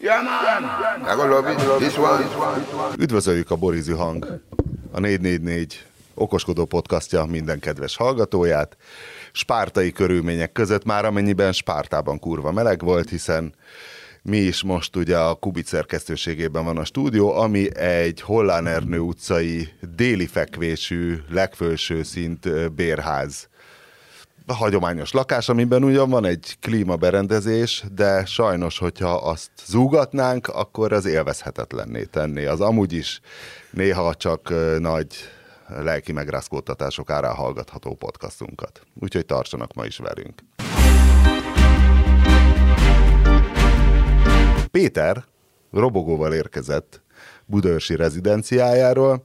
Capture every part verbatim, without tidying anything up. Yeah, man! I go love it. This one, this one. Üdvözöljük a Borízi hang, a négy négy négy okoskodó podcastja minden kedves hallgatóját. Spártai körülmények között már amennyiben Spártában kurva meleg volt, hiszen mi is most ugye a Kubic szerkesztőségében van a stúdió, ami egy Hollán Ernő utcai déli fekvésű, legfelső szint bérház. A hagyományos lakás, amiben ugyan van egy klímaberendezés, de sajnos, hogyha azt zúgatnánk, akkor az élvezhetetlenné tenné. Az amúgy is néha csak nagy lelki megrázkódtatások árán hallgatható podcastunkat. Úgyhogy tartsanak ma is velünk. Péter robogóval érkezett budaörsi rezidenciájáról,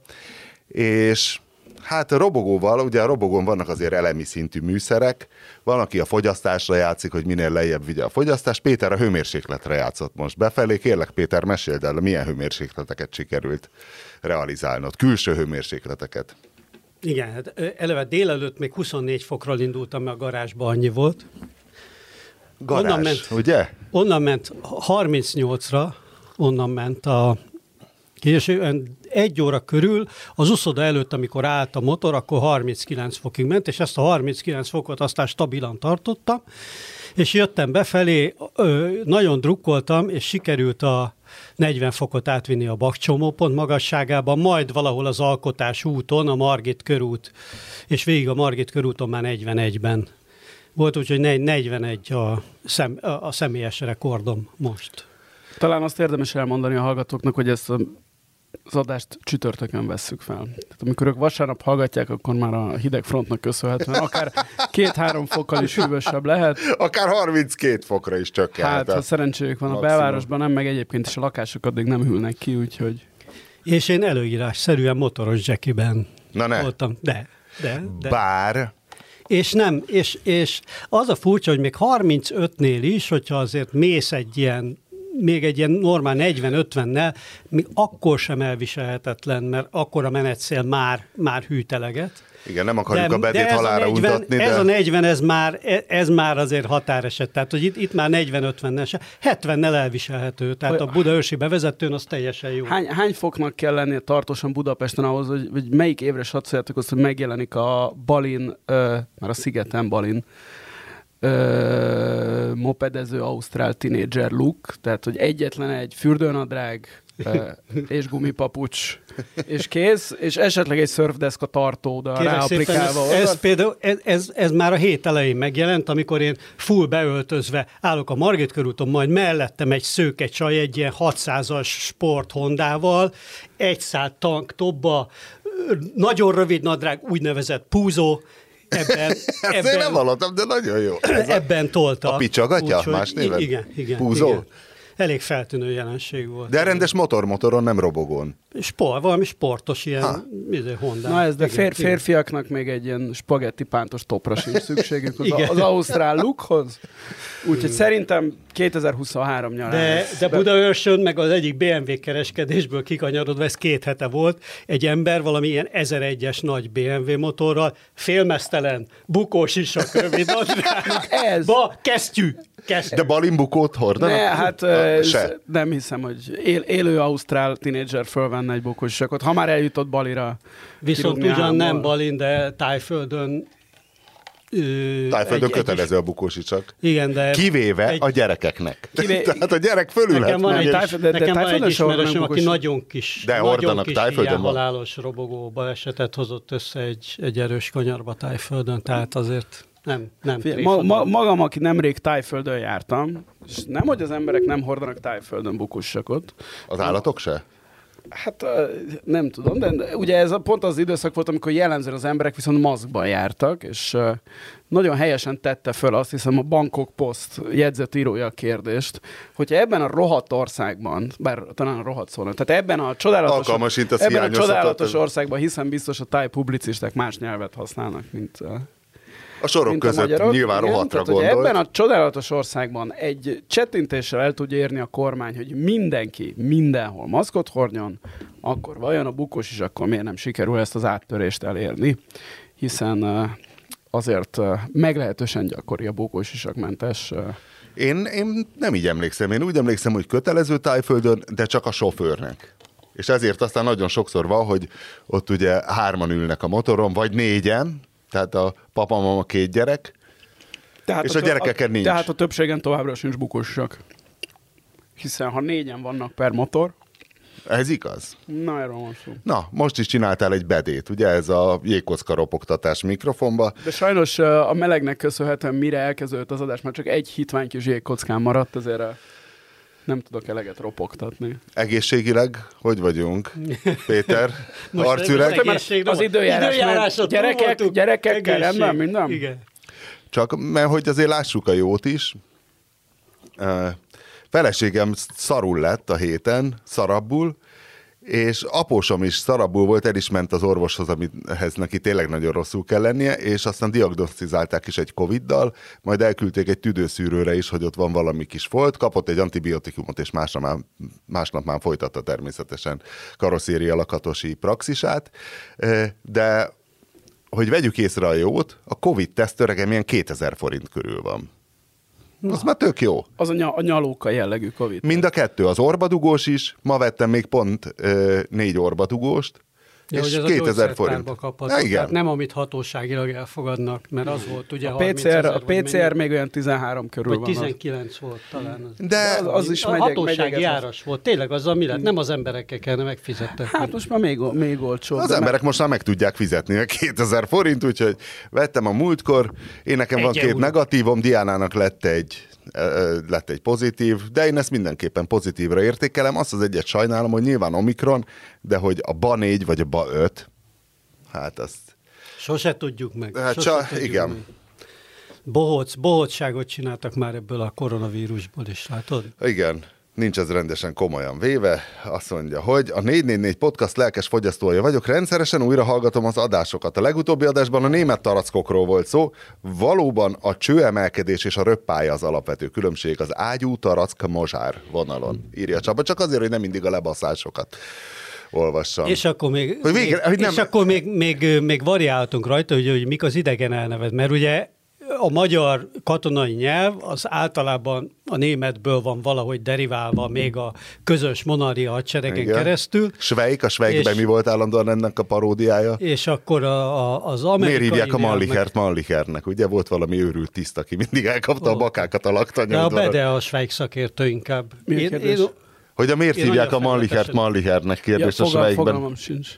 és hát a robogóval, ugye a robogón vannak azért elemi szintű műszerek, van, aki a fogyasztásra játszik, hogy minél lejjebb vigye a fogyasztás. Péter a hőmérsékletre játszott most befelé. Kérlek, Péter, meséld el, milyen hőmérsékleteket sikerült realizálnod, külső hőmérsékleteket. Igen, hát eleve délelőtt még huszonnégy fokról indultam, mert a garázsban annyi volt. Garázs, onnan ment, ugye? Onnan ment harmincnyolcra, onnan ment a... És egy óra körül, az uszoda előtt, amikor állt a motor, akkor harminckilenc fokig ment, és ezt a harminckilenc fokot aztán stabilan tartottam, és jöttem befelé, nagyon drukkoltam, és sikerült a negyven fokot átvinni a bakcsomópont magasságában, majd valahol az Alkotás úton, a Margit körút, és végig a Margit körúton már negyvenegyben. Volt úgy, hogy negyvenegy a, szem, a személyes rekordom most. Talán azt érdemes elmondani a hallgatóknak, hogy ezt a az adást csütörtökön vesszük fel. Tehát amikor ők vasárnap hallgatják, akkor már a hideg frontnak köszönhetően akár két-három fokkal is hűvösebb lehet. Akár harminckét fokra is csökkent. Hát, ha szerencséjük van maximum. A belvárosban, nem, meg egyébként is a lakások addig nem hűlnek ki, úgyhogy... És én előírásszerűen motoros jackiben voltam. De, de, de. Bár... És nem, és, és az a furcsa, hogy még harmincötnél is, hogyha azért mész egy ilyen még egy ilyen normál negyven-ötvennel, még akkor sem elviselhetetlen, mert akkor a menetszél már, már hűteleget. Igen, nem akarjuk de, a bedét halára untatni. Ez de... a negyven, ez már, ez már azért határeset. Tehát, hogy itt, itt már negyven-ötvennel se, hetvennel elviselhető. Tehát a budaörsi bevezetőn az teljesen jó. Hány, hány foknak kell lenni tartósan Budapesten ahhoz, hogy, hogy melyik évre satszoljátok azt, hogy megjelenik a Balin, ö, már a Szigeten Balin, Ö, mopedező ausztrál tínédzser look, tehát, hogy egyetlen egy fürdőnadrág ö, és gumipapucs, és kész, és esetleg egy szörfdeszka tartó, de ráaplikálva. Ez, ez például, ez, ez, ez már a hét elején megjelent, amikor én full beöltözve állok a Margit körúton, majd mellettem egy szőke csaj, egy ilyen hatszázas sport Hondával, egy szál tanktopba, nagyon rövid nadrág, úgynevezett púzó, Ebben, ebben, én nem hallottam, de nagyon jó. Ez ebben tolta. A picsagatja? Úgy, más néven? Igen, igen. Púzó? Igen. Elég feltűnő jelenség volt. De rendes motormotoron, nem robogón. Sport, valami sportos ilyen Honda. Na ez, de igen, fér, férfiaknak igen. Még egy ilyen spagetti pántos topra sincs szükségük az, az ausztrál lookhoz. Úgyhogy szerintem kétezer-huszonhárom nyarán. De, de Budaörsön meg az egyik bé em vé kereskedésből kikanyarodva, ez két hete volt, egy ember valami ilyen ezeregyes nagy bé em vé motorral, félmeztelen, bukós is a rövid ez. Ba, kesztyű. Kesztyű. De balimbukót hordanak? Ne, hát ez, nem hiszem, hogy él, élő ausztrál tínédzser fölvenne egy bukós zsakot, ha már eljutott Balira. Viszont ugyan álmol. Nem Balin, de Tájföldön Tájföldön kötelező egy, a bukósicsak. Igen, de... Kivéve egy, a gyerekeknek. Kivé... Tehát a gyerek fölülhet. Nekem van egy, tájföld, de, de nekem van egy ismerősöm, aki nagyon kis, de nagyon kis ilyen halálos robogó balesetet hozott össze egy, egy erős kanyarba Tájföldön, tehát azért... Nem, nem. Fé, ma, ma, magam, aki nemrég Tájföldön jártam, és nem, hogy az emberek nem hordanak Tájföldön bukussakot. Az állatok se? Hát nem tudom, de ugye ez pont az időszak volt, amikor jellemzően az emberek viszont maszkban jártak, és nagyon helyesen tette föl, azt hiszem, a Bangkok Post jegyzetírója a kérdést, hogyha ebben a rohadt országban, bár talán a rohadt szólna, tehát ebben a csodálatos, ebben a csodálatos országban, hiszen biztos a táj publicisták más nyelvet használnak, mint... A sorok között a magyarok, nyilván rohatra gondolt. Ebben a csodálatos országban egy csettintéssel el tudja érni a kormány, hogy mindenki mindenhol maszkot hordjon, akkor vajon a bukós is akkor miért nem sikerül ezt az áttörést elérni? Hiszen azért meglehetősen gyakori a bukósisak mentes Én, én nem így emlékszem. Én úgy emlékszem, hogy kötelező Tájföldön, de csak a sofőrnek. És ezért aztán nagyon sokszor van, hogy ott ugye hárman ülnek a motoron, vagy négyen, tehát a papa, mama, két gyerek, tehát és a, a gyerekeken nincs. Tehát a többségen továbbra sincs bukósak. Hiszen ha négyen vannak per motor... Ez igaz. Na, erről van szó. Na, most is csináltál egy bedét, ugye ez a jégkocka ropogtatás mikrofonba. De sajnos a melegnek köszönhetően mire elkezdődött az adás, mert csak egy hitvány kis jégkockán maradt, ezért nem tudok eleget ropogtatni. Egészségileg? Hogy vagyunk? Péter? Arcüreg? Az időjárás. Gyerekek, gyerekekkel rendben, minden? Igen. Csak, mert hogy azért lássuk a jót is. Uh, Feleségem szarul lett a héten, szarabbul, és apósom is szarabbul volt, el is ment az orvoshoz, amihez neki tényleg nagyon rosszul kell lennie, és aztán diagnosztizálták is egy Coviddal, majd elküldték egy tüdőszűrőre is, hogy ott van valami kis folt, kapott egy antibiotikumot, és másnap már, másnap már folytatta természetesen karosszéria lakatosi praxisát, de hogy vegyük észre a jót, a Covid-teszt öregem ilyen kétezer forint körül van. Na, az már tök jó. Az a, nyal- a nyalóka jellegű Covid. Mind a kettő, az orbadugós is. Ma vettem még pont ö, négy orbadugóst, ja, és kétezer forint. Kapható, igen. Nem amit hatóságilag elfogadnak, mert az volt ugye a pé cé er, a pé cé er még olyan tizenhárom körül van. tizenkilenc volt talán. Az. De az, az is a megyek, hatósági járas volt. Tényleg az, ami lett. Nem az emberekkel kellene megfizettek. Hát most már még, még olcsó. Az emberek meg... most már meg tudják fizetni a kétezer forint, úgyhogy vettem a múltkor. Én nekem egy van két euró. Negatívom, Diánának lett egy, lett egy pozitív, de én ezt mindenképpen pozitívra értékelem. Azt az egyet sajnálom, hogy nyilván Omikron, de hogy a bé négy vagy a bé öt, hát azt... Sose tudjuk meg. Hát Sose csak, tudjuk igen. Meg. Bohóc, bohócságot csináltak már ebből a koronavírusból is, látod? Igen, nincs ez rendesen komolyan véve. Azt mondja, hogy a négy négy négy podcast lelkes fogyasztója vagyok, rendszeresen újra hallgatom az adásokat. A legutóbbi adásban a német tarackokról volt szó. Valóban a csőemelkedés és a röppálya az alapvető különbség az ágyú tarack mozsár vonalon, írja Csaba, csak azért, hogy nem mindig a lebaszásokat olvassam. És akkor még, hogy végre, még, hogy nem... és akkor még, még, még variáltunk rajta, hogy, hogy mik az idegen elneved, mert ugye a magyar katonai nyelv az általában a németből van valahogy deriválva még a közös monarchia hadseregen igen. keresztül. Schweik, a Schweikben mi volt állandóan ennek a paródiája? És akkor a, a, az amerikai... Miért hívják a Mallichert Mallichertnek? Ugye volt valami őrült tiszt, aki mindig elkapta oh. a bakákat a laktanyodban. De a Bede a Schweik szakértő inkább. Miért kérdés? Én, Hogy a miért Én hívják a Mallichert Mallichertnek kérdést ja, a Schweikben? Fogalmam sincs.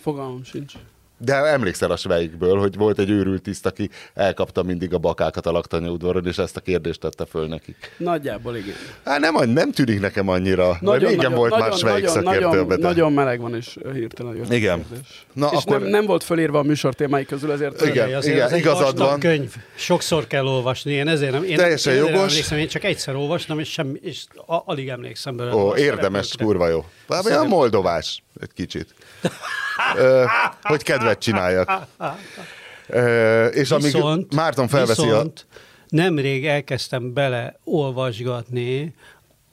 Fogalmam sincs. De emlékszel a Schweikből, hogy volt egy őrült tiszt, aki elkapta mindig a bakákat a laktanyudvaron, és ezt a kérdést tette föl nekik. Nagyjából igen. Hát nem, nem tűnik nekem annyira. Nagyon, igen volt nagyon, már Schweik szakértőben. Nagyon meleg van, és hirtelen jött igen. a kérdés. Na, és akkor... nem, nem volt fölírva a műsor témái közül, ezért... Igen, az igen, igen igazad van. Könyv. Sokszor kell olvasni, én ezért nem... Én teljesen én jogos. Emlékszem, én csak egyszer olvastam, és, semmi, és alig emlékszem belőle. Ó, érdemes, kurva jó. Olyan moldovás, egy kicsit. Ö, hogy kedvet csináljak. Ö, és viszont, amíg Márton felveszi viszont a... nemrég elkezdtem bele olvasgatni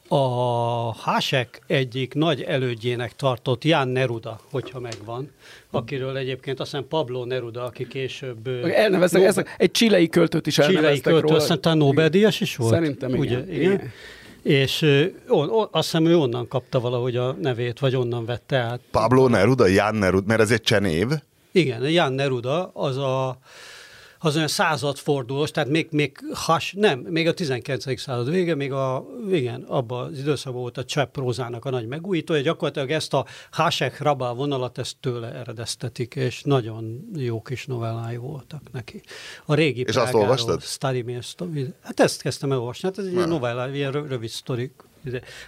a Hásek egyik nagy elődjének tartott Jan Neruda, hogyha megvan, akiről egyébként azt hiszem Pablo Neruda, aki később... Elneveztek, Nobel... ezt, egy csilei költőt is elneveztek költő, róla. Csilei költő, Nobel-díjas is volt? Szerintem igen. Ugye, igen. igen. És ö, on, azt hiszem, ő onnan kapta valahogy a nevét, vagy onnan vette át. Pablo Neruda, Jan Neruda, mert ez egy csenév. Igen, Jan Neruda az a, az olyan századfordulós, tehát még, még has, nem, még a tizenkilencedik század vége, még a, igen, abban az időszakban volt a cseh prózának a nagy megújítója, gyakorlatilag ezt a Hásek Rabá vonalat, ezt tőle eredeztetik, és nagyon jó kis novellái voltak neki. A régi és Prágáról, azt olvastad? Starimiersztó, hát ezt kezdtem elolvasni, hát ez egy novellá, ilyen rövid sztorik.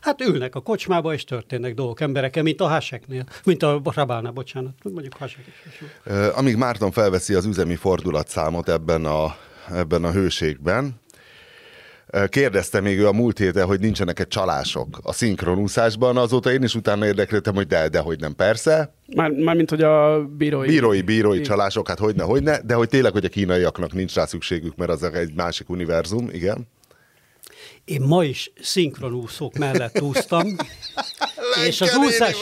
Hát ülnek a kocsmába, és történnek dolgok emberekkel, mint a Háseknél, mint a Rabánál, bocsánat, mondjuk Hásek is. Amíg Márton felveszi az üzemi fordulatszámot ebben a, ebben a hőségben, kérdezte még ő a múlt héten, hogy nincsenek-e csalások a szinkronúszásban, azóta én is utána érdeklődtem, hogy de, de hogy nem, persze. Már, már mint hogy a bírói... Bírói, bírói csalások, hát hogyne, hogyne, de hogy tényleg, hogy a kínaiaknak nincs rá szükségük, mert az egy másik univerzum, igen. Én ma is szinkronúszók mellett úsztam, és az úszás,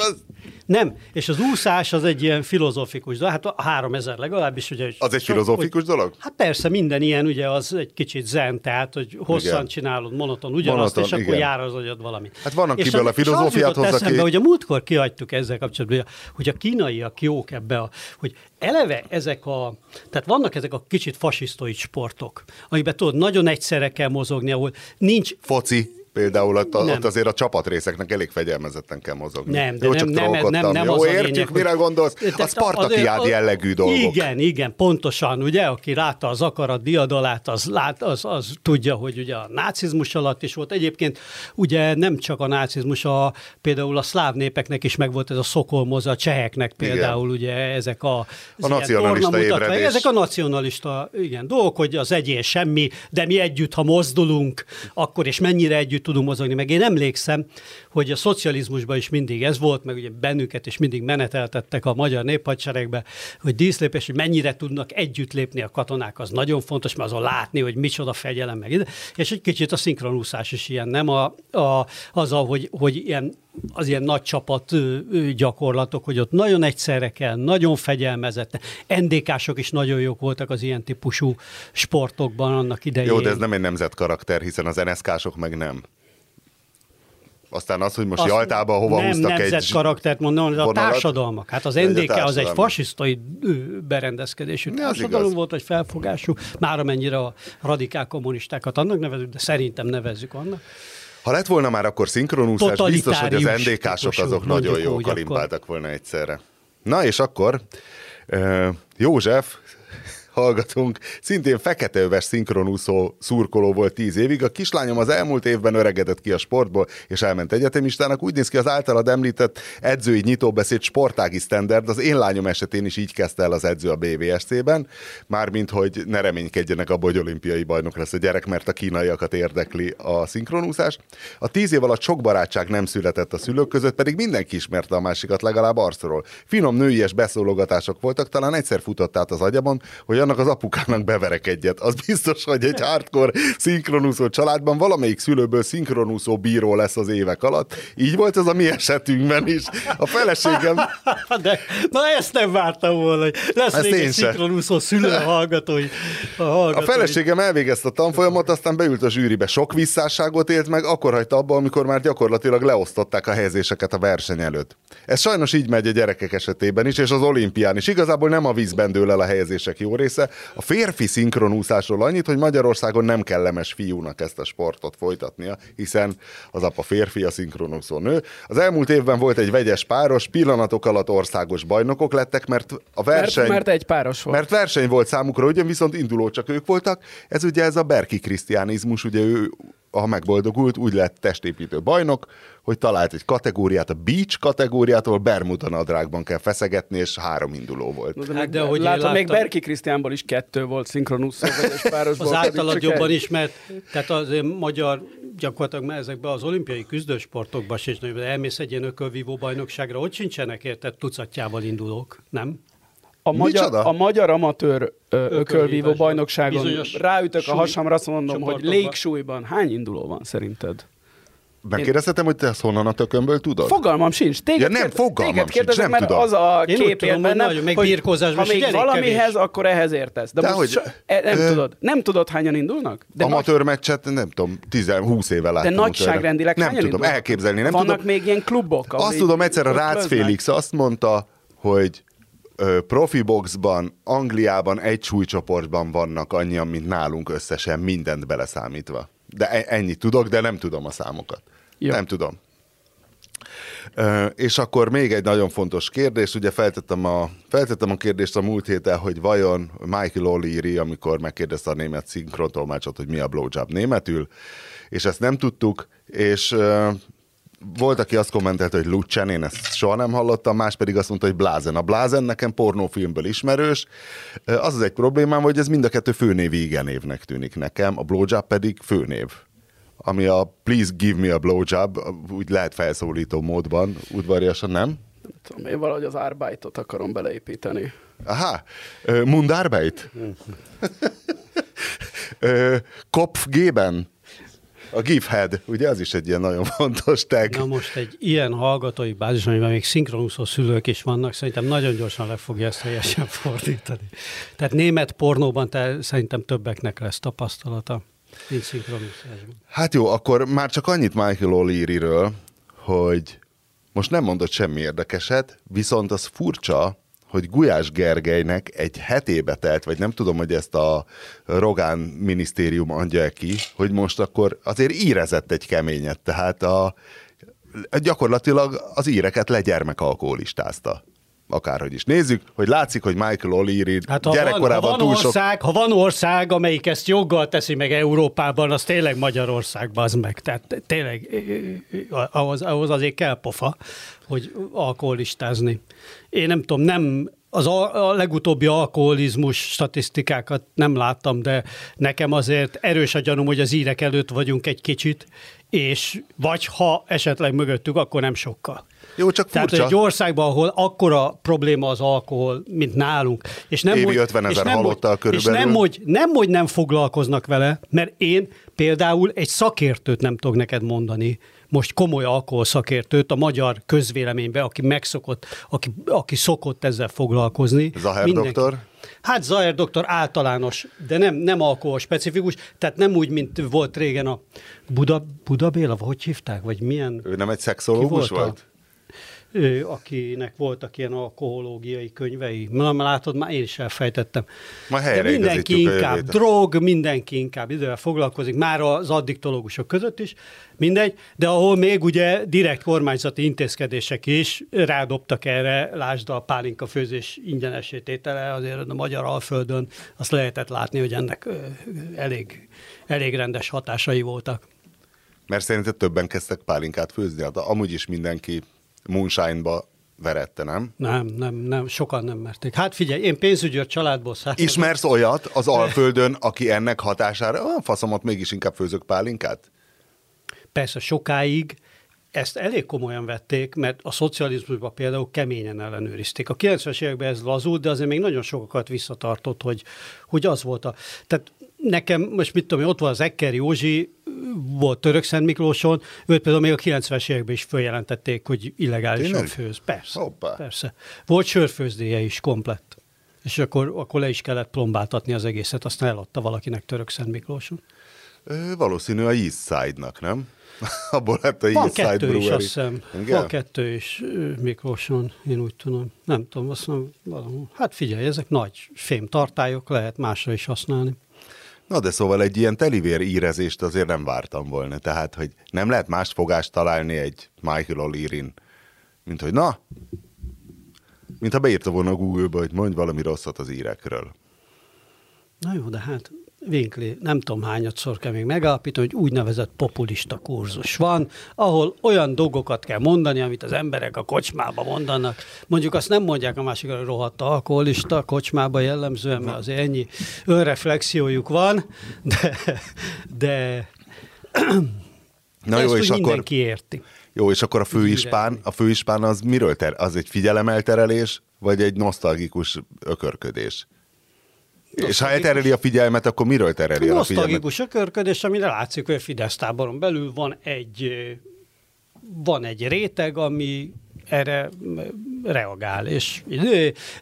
Nem, és az úszás az egy ilyen filozófikus dolog, hát a háromezer legalábbis. Ugye, az egy filozófikus dolog? Hát persze, minden ilyen, ugye az egy kicsit zen, tehát, hogy hosszan igen. csinálod, monoton ugyanazt, monoton, és igen. akkor jár az agyad valamit. Hát vannak kiből a filozófiát hozzá ki. Hogy a múltkor kihagytuk ezzel kapcsolatban, hogy a kínaiak jók ebbe, a, hogy eleve ezek a, tehát vannak ezek a kicsit fasisztoid sportok, amiben tudod, nagyon egyszerre kell mozogni, ahol nincs... Foci. Például ott, ott azért a csapatrészeknek elég fegyelmezetten kell mozogni. Nem, de Jó, nem, nem, nem, nem, nem Jó, az értjük, lényeg, mire gondolsz? A spartakiád jellegű dolgok. Igen, igen, pontosan, ugye, aki látta az akarat diadalát, az, lát, az, az tudja, hogy ugye a nácizmus alatt is volt. Egyébként ugye nem csak a nácizmus, a, például a szláv népeknek is megvolt ez a szokolmoza, a cseheknek például, igen. ugye ezek a... A nacionalista ébredés. Ezek a nacionalista, igen, dolgok, hogy az egyén semmi, de mi együtt, ha mozdulunk, akkor és mennyire együtt tudunk mozogni, meg én emlékszem, hogy a szocializmusban is mindig ez volt, meg ugye bennünket is mindig meneteltettek a magyar néphadseregbe, hogy díszlépés, hogy mennyire tudnak együtt lépni a katonák, az nagyon fontos, mert azon látni, hogy micsoda fegyelem meg ide. És egy kicsit a szinkronúszás is ilyen, nem a, a, azzal, hogy, hogy ilyen, az ilyen nagy csapat gyakorlatok, hogy ott nagyon egyszerre kell, nagyon fegyelmezett. en dé ká-sok is nagyon jók voltak az ilyen típusú sportokban annak idején. Jó, de ez nem egy nemzetkarakter, hiszen az en es ká-sok meg nem. Aztán az, hogy most azt Jaltában hova nem húztak egy... Nem karaktert mondom, ez a társadalmak. Hát az en dé ká az egy fasisztai berendezkedésű ne, társadalom volt, vagy felfogású. Már amennyire a radikál kommunistákat annak nevezzük, de szerintem nevezzük annak. Ha lett volna már akkor szinkronúszás, biztos, hogy az en dé ká-sok azok nagyon jól kalimpáltak volna egyszerre. Na és akkor József... hallgatunk. Szintén feketeöves szinkronúszó szurkoló volt tíz évig. A kislányom az elmúlt évben öregedett ki a sportból, és elment egyetemistának. Úgy néz ki, az általad említett edzői nyitóbeszéd sportági standard. Az én lányom esetén is így kezdte el az edző a bé vé es cé-ben. Mármint, hogy ne reménykedjenek abba, hogy olimpiai bajnok lesz a gyerek, mert a kínaiakat érdekli a szinkronúszás. A tíz év alatt sok barátság nem született a szülők között, pedig mindenki ismerte a másikat legalább arcról. Finom nőies beszólogatások voltak, talán egyszer futott át az agyamon, hogy annak az apukának beverek egyet. Az biztos, hogy egy hardcore szinkronúszó családban valamelyik szülőből szinkronúszó bíró lesz az évek alatt. Így volt ez a mi esetünkben is. A feleségem... De, na ezt nem vártam volna, hogy lesz még egy szinkronúszó szülő hallgatói. A, hallgatói. A feleségem elvégezte a tanfolyamot, aztán beült a zsűribe. Sok visszásságot élt meg, akkor hagyta abba, amikor már gyakorlatilag leosztották a helyezéseket a verseny előtt. Ez sajnos így megy a gyerekek esetében is, és az olimpián is. Igazából nem a vízben dől el a helyezések jó része. A férfi szinkronúszásról annyit, hogy Magyarországon nem kellemes fiúnak ezt a sportot folytatnia, hiszen az apa férfi, a szinkronúszó nő. Az elmúlt évben volt egy vegyes páros, pillanatok alatt országos bajnokok lettek, mert a verseny... Mert, mert egy páros volt. Mert verseny volt számukra, ugyan viszont induló csak ők voltak. Ez ugye ez a Berki Krisztiánizmus, ugye ő, ha megboldogult, úgy lett testépítő bajnok, hogy talált egy kategóriát, a beach kategóriától Bermuda nadrágban kell feszegetni, és három induló volt. De, hát, de hogy látom, még Berki Krisztiánból is kettő volt szinkronúszó vegyes párosból. Az általad jobban egy... ismert, tehát az magyar gyakorlatilag már ezekben az olimpiai küzdősportokban sincs, de elmész egy ilyen ökölvívó bajnokságra, ott sincsenek érted tucatjával indulók, nem? A magyar, a magyar amatőr ökölvívó bajnokságon ráütök a hasamra, azt mondom, hogy légsúlyban hány induló van szerinted? Megkérdezhetem, hogy te ezt honnan a tökömből tudod? Fogalmam sincs. Téged ja, nem, kérdez, fogalmam téged kérdezek, sincs, nem mert tudom. Az a képért bennem, hogy, hogy ha még valamihez, kevés. Akkor ehhez értesz. De, de most hogy, so, e, nem ö... tudod. Nem tudod, hányan indulnak? De amatőr nagy... meccset, nem tudom, tíz-húsz éve láttam. De nagyságrendileg hányan indulnak? Nem tudom, elképzelni. Nem tudom. Vannak még ilyen klubok. Azt tudom, egyszer a Rácz Félix azt mondta, hogy profi boxban, Angliában egy súlycsoportban vannak annyian, mint nálunk összesen, mindent beleszámítva. De ennyit tudok, de nem tudom a számokat. Jó. Nem tudom. Ö, és akkor még egy nagyon fontos kérdés, ugye feltettem a, feltettem a kérdést a múlt héten, hogy vajon Michael O'Leary, amikor megkérdezte a német szinkrontolmácsot, hogy mi a blowjob németül, és ezt nem tudtuk, és... Ö, volt, aki azt kommentelte, hogy Lucsen, én ezt soha nem hallottam, más pedig azt mondta, hogy Blázen. A Blázen nekem pornófilmből ismerős. Az az egy problémám, hogy ez mind a kettő főnévi igenévnek tűnik nekem, a blowjob pedig főnév. Ami a please give me a blowjob, úgy lehet felszólító módban, udvariasan nem? Nem tudom, én valahogy az Arbeitot akarom beleépíteni. Aha, Mundarbeit? Kopfgében? A Givehead, ugye az is egy ilyen nagyon fontos tag. Na most egy ilyen hallgatói bázis, amiben még szinkronuszos szülők is vannak, szerintem nagyon gyorsan le fogja ezt helyesen fordítani. Tehát német pornóban te, szerintem többeknek lesz tapasztalata. Nincs szinkronuszásban. Hát jó, akkor már csak annyit Michael O'Learyről, hogy most nem mondott semmi érdekeset, viszont az furcsa, hogy Gulyás Gergelynek egy hetébe telt, vagy nem tudom, hogy ezt a Rogán minisztérium adja ki, hogy most akkor azért írezett egy keményet, tehát a, gyakorlatilag az íreket legyermekalkoholistázta. Akárhogy is nézzük, hogy látszik, hogy Michael O'Leary hát gyerekkorában túl sok... Ország, ha van ország, amelyik ezt joggal teszi meg Európában, az tényleg Magyarország, bazd meg. Tehát tényleg ahhoz, ahhoz azért kell pofa, hogy alkoholistázni. Én nem tudom, nem... Az a, a legutóbbi alkoholizmus statisztikákat nem láttam, de nekem azért erős a gyanúm, hogy az írek előtt vagyunk egy kicsit, és vagy ha esetleg mögöttük, akkor nem sokkal. Jó, csak furcsa. Tehát egy országban, ahol akkora probléma az alkohol, mint nálunk. És nem évi ötven ezer halottal körülbelül. És nem hogy, nem, hogy nem foglalkoznak vele, mert én például egy szakértőt nem tudok neked mondani, most komoly alkoholszakértőt a magyar közvéleménybe, aki megszokott, aki, aki szokott ezzel foglalkozni. Zaher doktor? Hát Zaher doktor általános, de nem, nem alkohol specifikus, tehát nem úgy, mint volt régen a Buda, Buda Béla, hogy hívták, vagy milyen? Ő nem egy szexológus volt? volt? Ő, akinek voltak ilyen alkohológiai könyvei. Na, látod, már én is elfejtettem. De mindenki inkább drog, mindenki inkább idővel foglalkozik, már az addiktológusok között is, mindegy, de ahol még ugye direkt kormányzati intézkedések is rádobtak erre, lásd a pálinka főzés ingyenes tétele, azért a magyar alföldön azt lehetett látni, hogy ennek elég, elég rendes hatásai voltak. Mert szerinted többen kezdtek pálinkát főzni, de amúgy is mindenki moonshine-ba verette, nem? Nem, nem, nem, sokan nem merték. Hát figyelj, én pénzügyőr családból származom. Ismersz olyat az Alföldön, aki ennek hatására, a faszomat mégis inkább főzök pálinkát? Persze, sokáig ezt elég komolyan vették, mert a szocializmusban például keményen ellenőrizték. A kilencvenes években ez lazult, de azért még nagyon sokakat visszatartott, hogy, hogy az volt a... Tehát nekem, most mit tudom, ott van az Ekker Józsi, volt Török Szent Miklóson, őt például még a kilencvenes években is följelentették, hogy illegálisan főz. Persze, persze. Volt sörfőzdéje is komplett. És akkor, akkor le is kellett plombáltatni az egészet, aztán eladta valakinek Török Szent Miklóson. Ő, valószínű a East Side-nak, nem? Abból lett a East Side Brewery. Van kettő is, azt hiszem. Van kettő is Miklóson, én úgy tudom. Nem tudom, azt hiszem, valahol. Hát figyelj, ezek nagy fémtartályok, lehet másra is használni. Na de szóval egy ilyen telivér írezést azért nem vártam volna. Tehát, hogy nem lehet más fogást találni egy Michael O'Learyn, mint hogy na, mintha beírta volna a Google-ba, hogy mondj valami rosszat az írekről. Na jó, de hát Winkli, nem tudom hányadszor kell még megállapítani, hogy úgynevezett populista kurzus van, ahol olyan dolgokat kell mondani, amit az emberek a kocsmába mondanak. Mondjuk azt nem mondják a másikra, hogy rohadt alkoholista, kocsmába jellemzően, mert azért ennyi önreflexiójuk van, de, de na jó, és akkor mindenki érti. Jó, és akkor a főispán, a főispán az miről ter? Az egy figyelemelterelés, vagy egy nosztalgikus ökörködés? És ha eltereli a figyelmet, akkor miről tereli a, a figyelmet? Nosztalgikus ökörködés, amire látszik, hogy a Fidesz táboron belül van egy, van egy réteg, ami erre reagál, és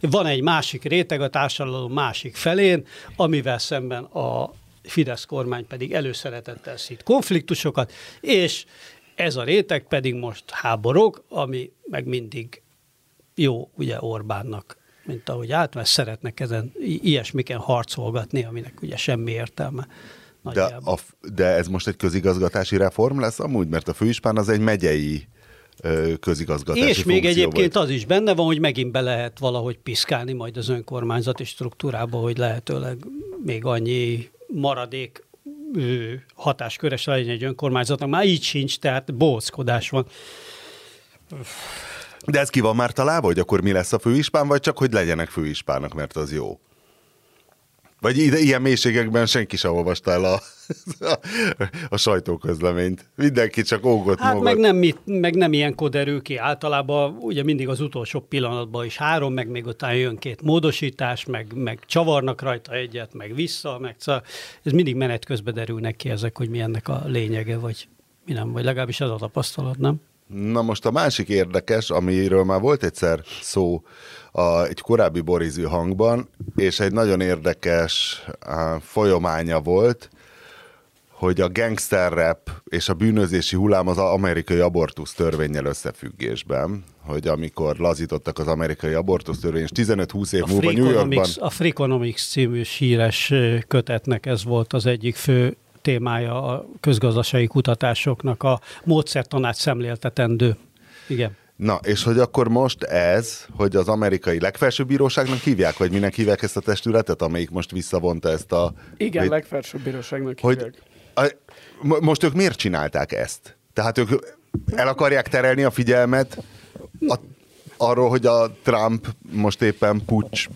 van egy másik réteg a társadalom másik felén, amivel szemben a Fidesz kormány pedig előszeretettel szít konfliktusokat, és ez a réteg pedig most háborog, ami meg mindig jó, ugye Orbánnak, mint ahogy át, mert szeretnek ezen ilyesmiken harcolgatni, aminek ugye semmi értelme. De, a, de ez most egy közigazgatási reform lesz amúgy, mert a főispán az egy megyei ö, közigazgatási és funkció. És még egyébként volt. Az is benne van, hogy megint be lehet valahogy piszkálni majd az önkormányzati struktúrába, hogy lehetőleg még annyi maradék ö, hatásköres legyen egy önkormányzatnak. Már így sincs, tehát bóckodás van. De ez ki van már találva, hogy akkor mi lesz a főispán, vagy csak hogy legyenek főispának, mert az jó? Vagy ide, ilyen mélységekben senki sem olvasta el a, a, a sajtóközleményt. Mindenki csak ógott hát magad. Meg nem, mit, meg nem ilyenkor derül ki. Általában ugye mindig az utolsó pillanatban is három, meg még utána jön két módosítás, meg, meg csavarnak rajta egyet, meg vissza, meg szóval ez mindig menet közben derülnek ki ezek, hogy mi ennek a lényege, vagy mi nem, vagy legalábbis ez a tapasztalat, nem? Na most a másik érdekes, amiről már volt egyszer szó a, egy korábbi Borízi hangban, és egy nagyon érdekes á, folyamánya volt, hogy a gangster rap és a bűnözési hullám az amerikai abortusz törvénnyel összefüggésben, hogy amikor lazítottak az amerikai abortusz törvény, és tizenöt-húsz év a múlva New Yorkban... A Freakonomics című híres kötetnek ez volt az egyik fő témája a közgazdasági kutatásoknak, a módszertanát szemléltetendő. Igen. Na, és hogy akkor most ez, hogy az amerikai legfelsőbb bíróságnak hívják, vagy minek hívják ezt a testületet, amelyik most visszavonta ezt a... Igen, hogy, legfelsőbb bíróságnak hívják. Hogy, a, most ők miért csinálták ezt? Tehát ők el akarják terelni a figyelmet a, arról, hogy a Trump most éppen puccs,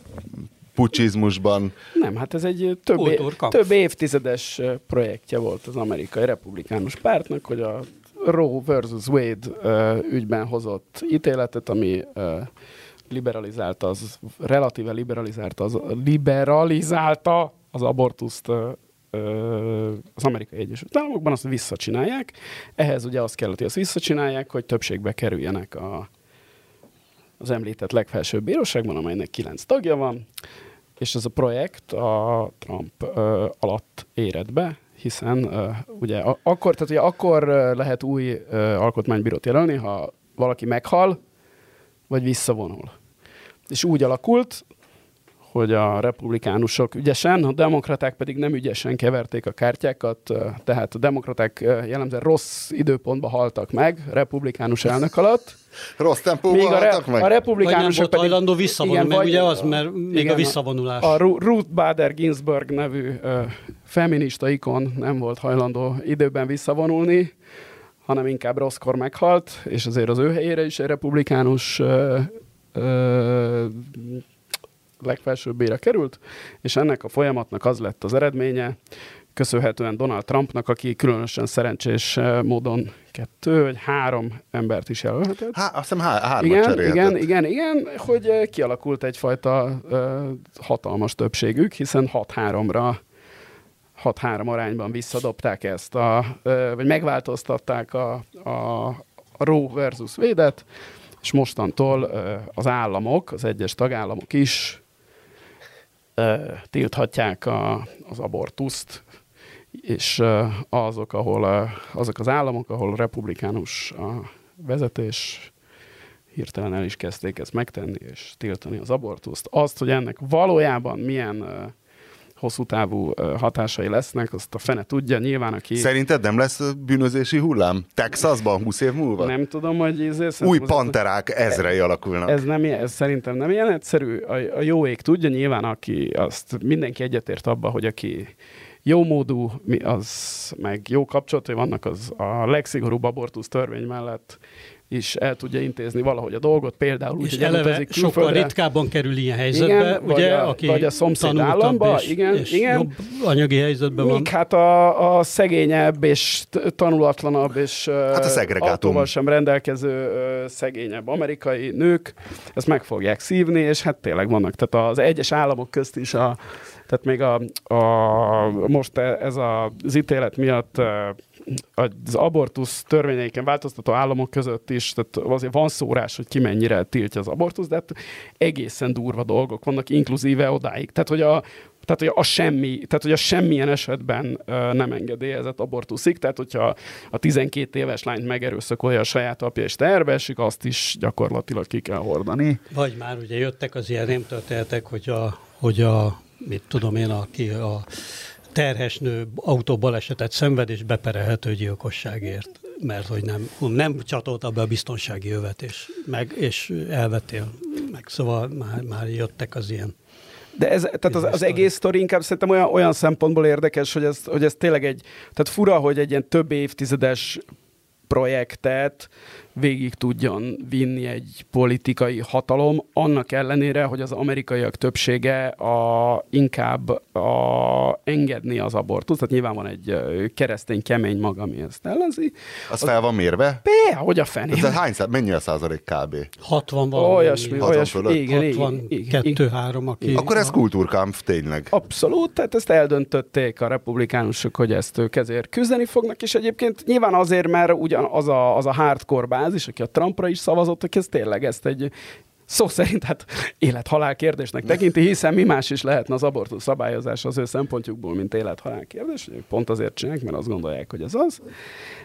pucsizmusban. Nem, hát ez egy több, év, több évtizedes projektje volt az amerikai republikánus pártnak, hogy a Roe versus. Wade uh, ügyben hozott ítéletet, ami uh, liberalizálta, az, relatíve liberalizálta az, liberalizálta az abortuszt uh, az Amerikai Egyesült Államokban, azt visszacsinálják. Ehhez ugye azt kellett, hogy azt visszacsinálják, hogy többségbe kerüljenek a az említett legfelsőbb bíróságban, amelynek kilenc tagja van, és ez a projekt a Trump ö, alatt érett be, hiszen ö, ugye, a, akkor, tehát, ugye akkor lehet új ö, alkotmánybírót jelölni, ha valaki meghal, vagy visszavonul. És úgy alakult, hogy a republikánusok ügyesen, a demokraták pedig nem ügyesen keverték a kártyákat, tehát a demokraták jellemzően rossz időpontban haltak meg, republikánus elnök alatt. Rossz tempóban haltak re- meg? A republikánusok pedig... hajlandó visszavonul, igen, meg vagy, ugye az, mert még igen, a visszavonulás. A Ruth Bader Ginsburg nevű ö, feminista ikon nem volt hajlandó időben visszavonulni, hanem inkább rosszkor meghalt, és azért az ő helyére is egy republikánus ö, ö, legfelsőbbére került, és ennek a folyamatnak az lett az eredménye, köszönhetően Donald Trumpnak, aki különösen szerencsés módon kettő vagy három embert is jelölhetett. Há, azt hiszem há- hármat igen, cserélhetett. Igen, igen, igen, hogy kialakult egyfajta ö, hatalmas többségük, hiszen hat-háromra hat-három arányban visszadobták ezt, a, ö, vagy megváltoztatták a, a, a Roe versus. Wade-et, és mostantól az államok, az egyes tagállamok is tilthatják a, az abortuszt, és azok, ahol, azok az államok, ahol republikánus a vezetés, hirtelen el is kezdték ezt megtenni, és tiltani az abortuszt. Azt, hogy ennek valójában milyen hosszú távú hatásai lesznek, azt a fene tudja, nyilván aki... Szerinted nem lesz bűnözési hullám? Texasban húsz év múlva? Nem tudom, hogy ízés... Új panterák ezrei alakulnak. Ez, nem, ez szerintem nem ilyen egyszerű. A, a jó ég tudja, nyilván aki azt mindenki egyetért abba, hogy aki jó módú, az meg jó kapcsolatai vannak, az a legszigorúbb abortusz törvény mellett is el tudja intézni valahogy a dolgot, például úgy, eleve sokkal ritkábban kerül ilyen helyzetbe, igen, ugye, vagy a, aki vagy a szomszéd államba, és, igen, és igen, jobb anyagi helyzetben van. Még hát a, a szegényebb és tanulatlanabb és hát autóval sem rendelkező szegényebb amerikai nők ezt meg fogják szívni, és hát tényleg vannak. Tehát az egyes államok közt is a, tehát még a, a most ez a, az ítélet miatt az abortusz törvényeiken változtató államok között is, tehát azért van szórás, hogy ki mennyire tiltja az abortusz, de hát egészen durva dolgok vannak, inkluzíve odáig. Tehát, hogy a, tehát, hogy a, semmi, tehát, hogy a semmilyen esetben nem engedélyezett abortuszig, tehát, hogyha a tizenkét éves lányt megerőszakolja a saját apja és teherbe esik, azt is gyakorlatilag ki kell hordani. Vagy már ugye jöttek az ilyen rémtörténetek, hogy a, hogy a mit tudom én, aki a terhes nő autóbalesetet szenved, és beperelhető gyilkosságért, mert hogy nem, nem csatolta be a biztonsági övet, és, meg, és elvetél. Meg, szóval már, már jöttek az ilyen. De ez, tehát az, az egész sztori inkább szerintem olyan, olyan szempontból érdekes, hogy ez, hogy ez tényleg egy, tehát fura, hogy egy ilyen több évtizedes projektet végig tudjon vinni egy politikai hatalom, annak ellenére, hogy az amerikaiak többsége a, inkább a, engedni az abortuszt. Tehát nyilván van egy keresztény kemény maga, ami ezt ellenzi. Az, az fel van mérve? Pé, hogy a fenében. Tehát hány szá- mennyi a százalék kb? hatvan valami. Olyasmi, olyasmi. Igen, igen, igen, kettő-három a két. Akkor ez kultúrkampf tényleg. Abszolút, tehát ezt eldöntötték a republikánusok, hogy ezt ők ezért küzdeni fognak, és egyébként nyilván azért, mert ugyan az a, az a hardcore bázis, aki a Trumpra is szavazott, hogy ez tényleg ezt egy szó szerint hát élet-halál kérdésnek tekinti, hiszen mi más is lehetne az abortusz szabályozás az ő szempontjukból, mint élet-halál kérdés. Pont azért csinálják, mert azt gondolják, hogy ez az.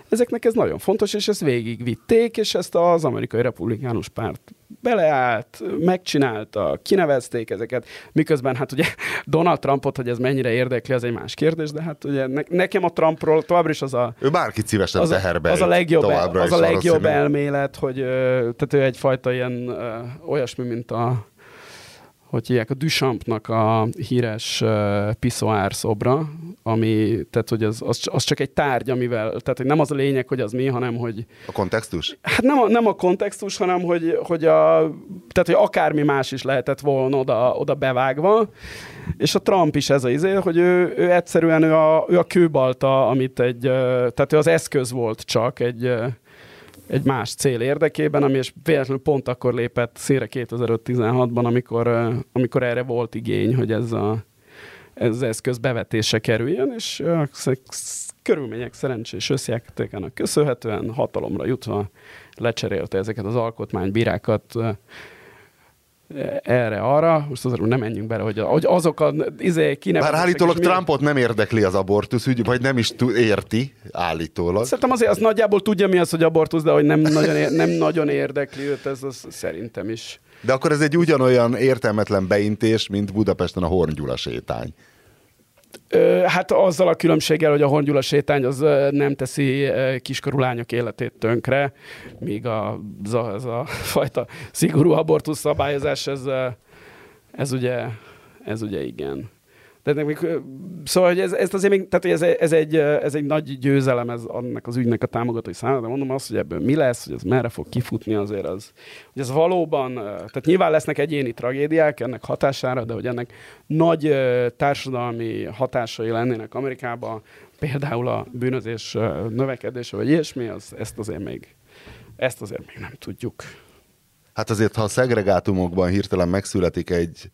Ezeknek ez nagyon fontos, és ezt végigvitték, és ezt az amerikai republikánus párt beleállt, megcsinálta, kinevezték ezeket, miközben hát ugye Donald Trumpot, hogy ez mennyire érdekli, az egy más kérdés, de hát ugye ne, nekem a Trumpról továbbra is az a... Ő bárkit szívesen teherbe. Az a legjobb, el, az a legjobb elmélet, hogy tehát ő egyfajta ilyen olyasmi, mint a hogy hívják, a Duchampnak a híres uh, piszoár szobra, ami, tehát hogy az, az, az csak egy tárgy, amivel, tehát nem az a lényeg, hogy az mi, hanem hogy... A kontextus? Hát nem a, nem a kontextus, hanem hogy, hogy a, tehát hogy akármi más is lehetett volna oda, oda bevágva, és a Trump is ez az izé, hogy ő, ő egyszerűen ő a, ő a kőbalta, amit egy, tehát ő az eszköz volt csak egy... egy más cél érdekében, ami és véletlenül pont akkor lépett színre kétezer-tizenhatban, amikor, amikor erre volt igény, hogy ez, a, ez az eszköz bevetése kerüljön, és a körülmények szerencsés összjátékának köszönhetően hatalomra jutva lecserélte ezeket az alkotmánybírákat erre-arra. Most azért nem menjünk bele, hogy, a, hogy azok a izé, kinevezettek... Bár állítólag Trumpot nem érdekli az abortusz ügy, vagy nem is t- érti állítólag. Szerintem azért az nagyjából tudja, mi az, hogy abortusz, de hogy nem nagyon, ér- nem nagyon érdekli őt, ez az szerintem is. De akkor ez egy ugyanolyan értelmetlen beintés, mint Budapesten a Horn Gyula sétány. Hát azzal a különbséggel, hogy a Horn Gyula sétány az nem teszi kiskorú lányok életét tönkre, míg a, ez a, ez a fajta szigorú abortusz szabályozás, ez, ez, ugye, ez ugye igen. Tehát még, szóval, hogy ez, ez azért még, tehát, hogy ez, ez, egy, ez egy nagy győzelem ez annak az ügynek a támogatói számára, de mondom azt, hogy ebből mi lesz, hogy ez merre fog kifutni azért az, hogy ez valóban, tehát nyilván lesznek egyéni tragédiák ennek hatására, de hogy ennek nagy társadalmi hatásai lennének Amerikában, például a bűnözés növekedése, vagy ilyesmi, az, ezt, azért még, ezt azért még nem tudjuk. Hát azért, ha a szegregátumokban hirtelen megszületik egy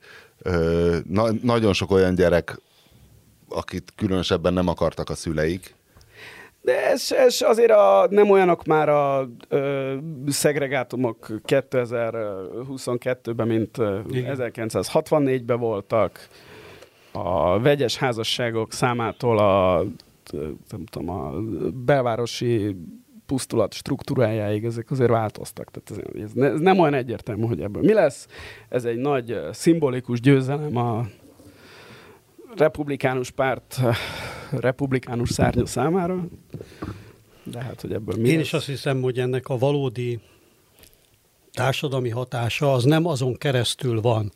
Na, nagyon sok olyan gyerek, akit különösebben nem akartak a szüleik. De ez, ez azért a, nem olyanok már a ö, szegregátumok kétezer-huszonkettőben, mint igen. ezerkilencszázhatvannégyben voltak. A vegyes házasságok számától a, nem tudom, a belvárosi pusztulat struktúrájáig, ezek azért változtak. Tehát ez, ez, ez nem olyan egyértelmű, hogy ebből mi lesz. Ez egy nagy szimbolikus győzelem a republikánus párt republikánus szárnya számára. De hát, hogy ebből mi Én lesz? Is azt hiszem, hogy ennek a valódi társadalmi hatása az nem azon keresztül van,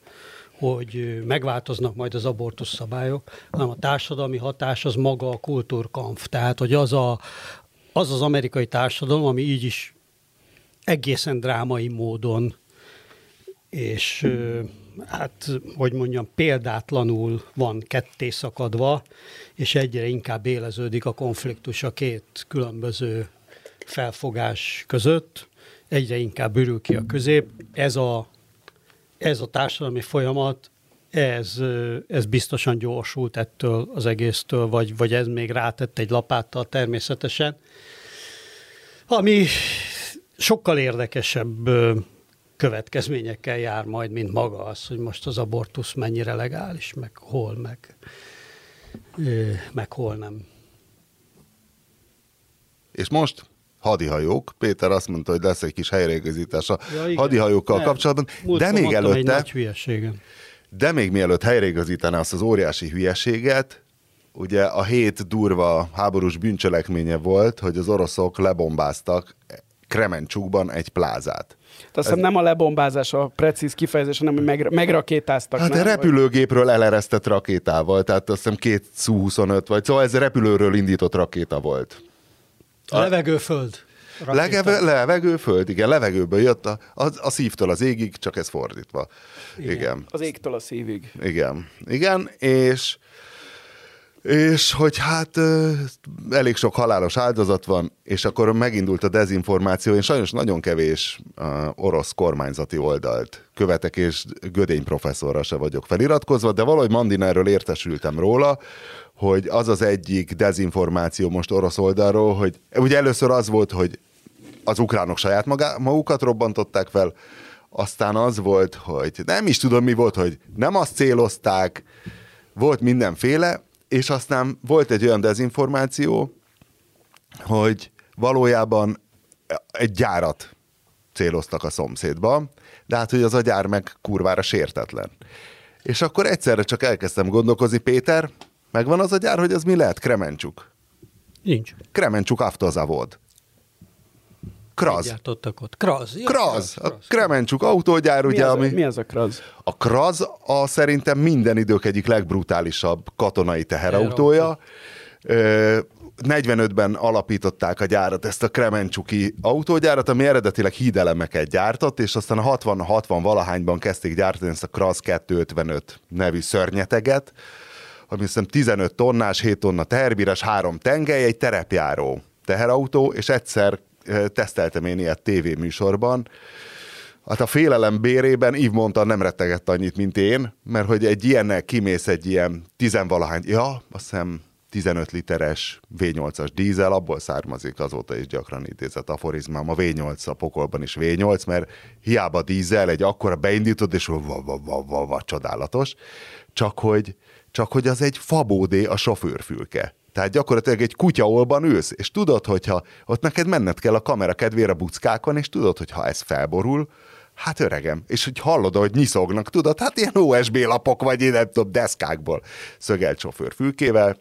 hogy megváltoznak majd az abortusz szabályok, hanem a társadalmi hatás az maga a kultúrkampf. Tehát, hogy az a az az amerikai társadalom, ami így is egészen drámai módon, és hát, hogy mondjam, példátlanul van ketté szakadva, és egyre inkább éleződik a konfliktus a két különböző felfogás között, egyre inkább ürül ki a közép. Ez a, ez a társadalmi folyamat, Ez, ez biztosan gyorsult ettől az egésztől, vagy, vagy ez még rátett egy lapáttal természetesen. Ami sokkal érdekesebb következményekkel jár majd, mint maga az, hogy most az abortusz mennyire legális, meg hol, meg, meg hol nem. És most? Hadihajók. Péter azt mondta, hogy lesz egy kis helyreigazítás a ja, hadihajókkal nem. kapcsolatban. Múltkor de még előtte... egy nagy hülyeségen. De még mielőtt helyreigazítaná azt az óriási hülyeséget, ugye a hét durva háborús bűncselekménye volt, hogy az oroszok lebombáztak Kremencsukban egy plázát. Tehát azt hiszem nem a lebombázás a precíz kifejezés, hanem hogy meg, megrakétáztak. Hát nem, repülőgépről vagy... eleresztett rakétával, tehát azt hiszem két Szú huszonöt, vagy szóval ez repülőről indított rakéta volt. A levegőföld. Levegő, levegő, föld, igen, levegőből jött a, a, a szívtől az égig, csak ez fordítva. Igen. igen. Az égtől a szívig. Igen, igen, és, és hogy hát elég sok halálos áldozat van, és akkor megindult a dezinformáció, és sajnos nagyon kevés orosz kormányzati oldalt követek, és Gödény professzorra se vagyok feliratkozva, de valahogy Mandinerről értesültem róla, hogy az az egyik dezinformáció most orosz oldalról, hogy ugye először az volt, hogy az ukránok saját magá, magukat robbantották fel, aztán az volt, hogy nem is tudom mi volt, hogy nem azt célozták, volt mindenféle, és aztán volt egy olyan dezinformáció, hogy valójában egy gyárat céloztak a szomszédban, de hát, hogy az a gyár meg kurvára sértetlen. És akkor egyszerre csak elkezdtem gondolkozni, Péter, megvan az a gyár, hogy az mi lehet? Kremencsuk? Nincs. Kremencsuk autózavod. Kraz. Gyártottak ott. Kraz. Kraz. Kraz. A Kremencsuk autógyár, mi ugye, az, ami... Mi az a Kraz? A Kraz a szerintem minden idők egyik legbrutálisabb katonai teherautója. negyvenötben alapították a gyárat, ezt a kremencsuki autógyárat, ami eredetileg hídelemeket gyártott, és aztán a hatvan-hatvan valahányban kezdték gyártani ezt a Kraz kétszázötvenöt nevű szörnyeteget, ami szerintem tizenöt tonnás, hét tonna teherbírás, három tengely, egy terepjáró teherautó, és egyszer teszteltem én ilyet tévéműsorban. Hát a félelem bérében Yves Montand nem rettegett annyit, mint én, mert hogy egy ilyennel kimész egy ilyen tizenvalahány, ja, azt hiszem tizenöt literes vé nyolcas dízel, abból származik azóta is gyakran idézett aforizmám, a vé nyolc a pokolban is vé nyolc, mert hiába dízel, egy akkora beindítod, és va-va-va-va-va, csodálatos, csak hogy csak hogy az egy fabódé a sofőrfülke. Tehát gyakorlatilag egy kutyaolban ülsz, és tudod, hogyha ott neked menned kell a kamera kedvére buckákon, és tudod, hogy ha ez felborul, hát öregem, és hogy hallod, hogy nyiszognak, tudod, hát ilyen u es bé lapok, vagy én nem tudom, deszkákból szögelt sofőrfülkével,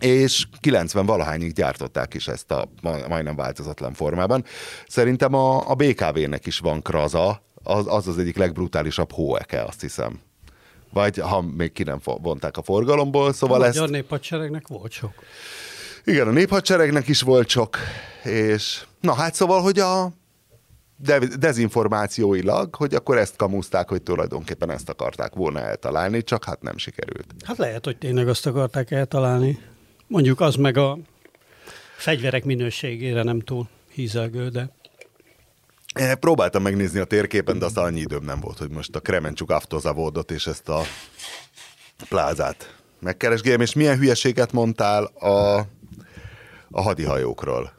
és kilencven valahányig gyártották is ezt a majdnem változatlan formában. Szerintem a, a bé ká vének is van kraza, az az, az egyik legbrutálisabb hóeke, azt hiszem. Vagy ha még ki nem vonták a forgalomból, szóval a ezt... A néphadseregnek volt sok. Igen, a néphadseregnek is volt sok, és... Na hát szóval, hogy a de- dezinformációilag, hogy akkor ezt kamúzták, hogy tulajdonképpen ezt akarták volna eltalálni, csak hát nem sikerült. Hát lehet, hogy tényleg azt akarták eltalálni. Mondjuk az meg a fegyverek minőségére nem túl hízelgő, de... Próbáltam megnézni a térképen, de aztán annyi időm nem volt, hogy most a Kremencsuk Avtozavodot és ezt a plázát megkeresgéljem. És milyen hülyeséget mondtál a, a hadihajókról?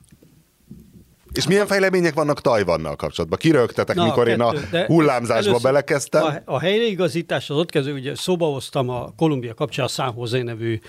És milyen fejlemények vannak Tajvannal kapcsolatban? Kirögtetek, na, mikor kettő, én a hullámzásba belekezdtem? A, a helyreigazítás az ott kezdő, ugye szóba hoztam a Kolumbia kapcsán a San José nevű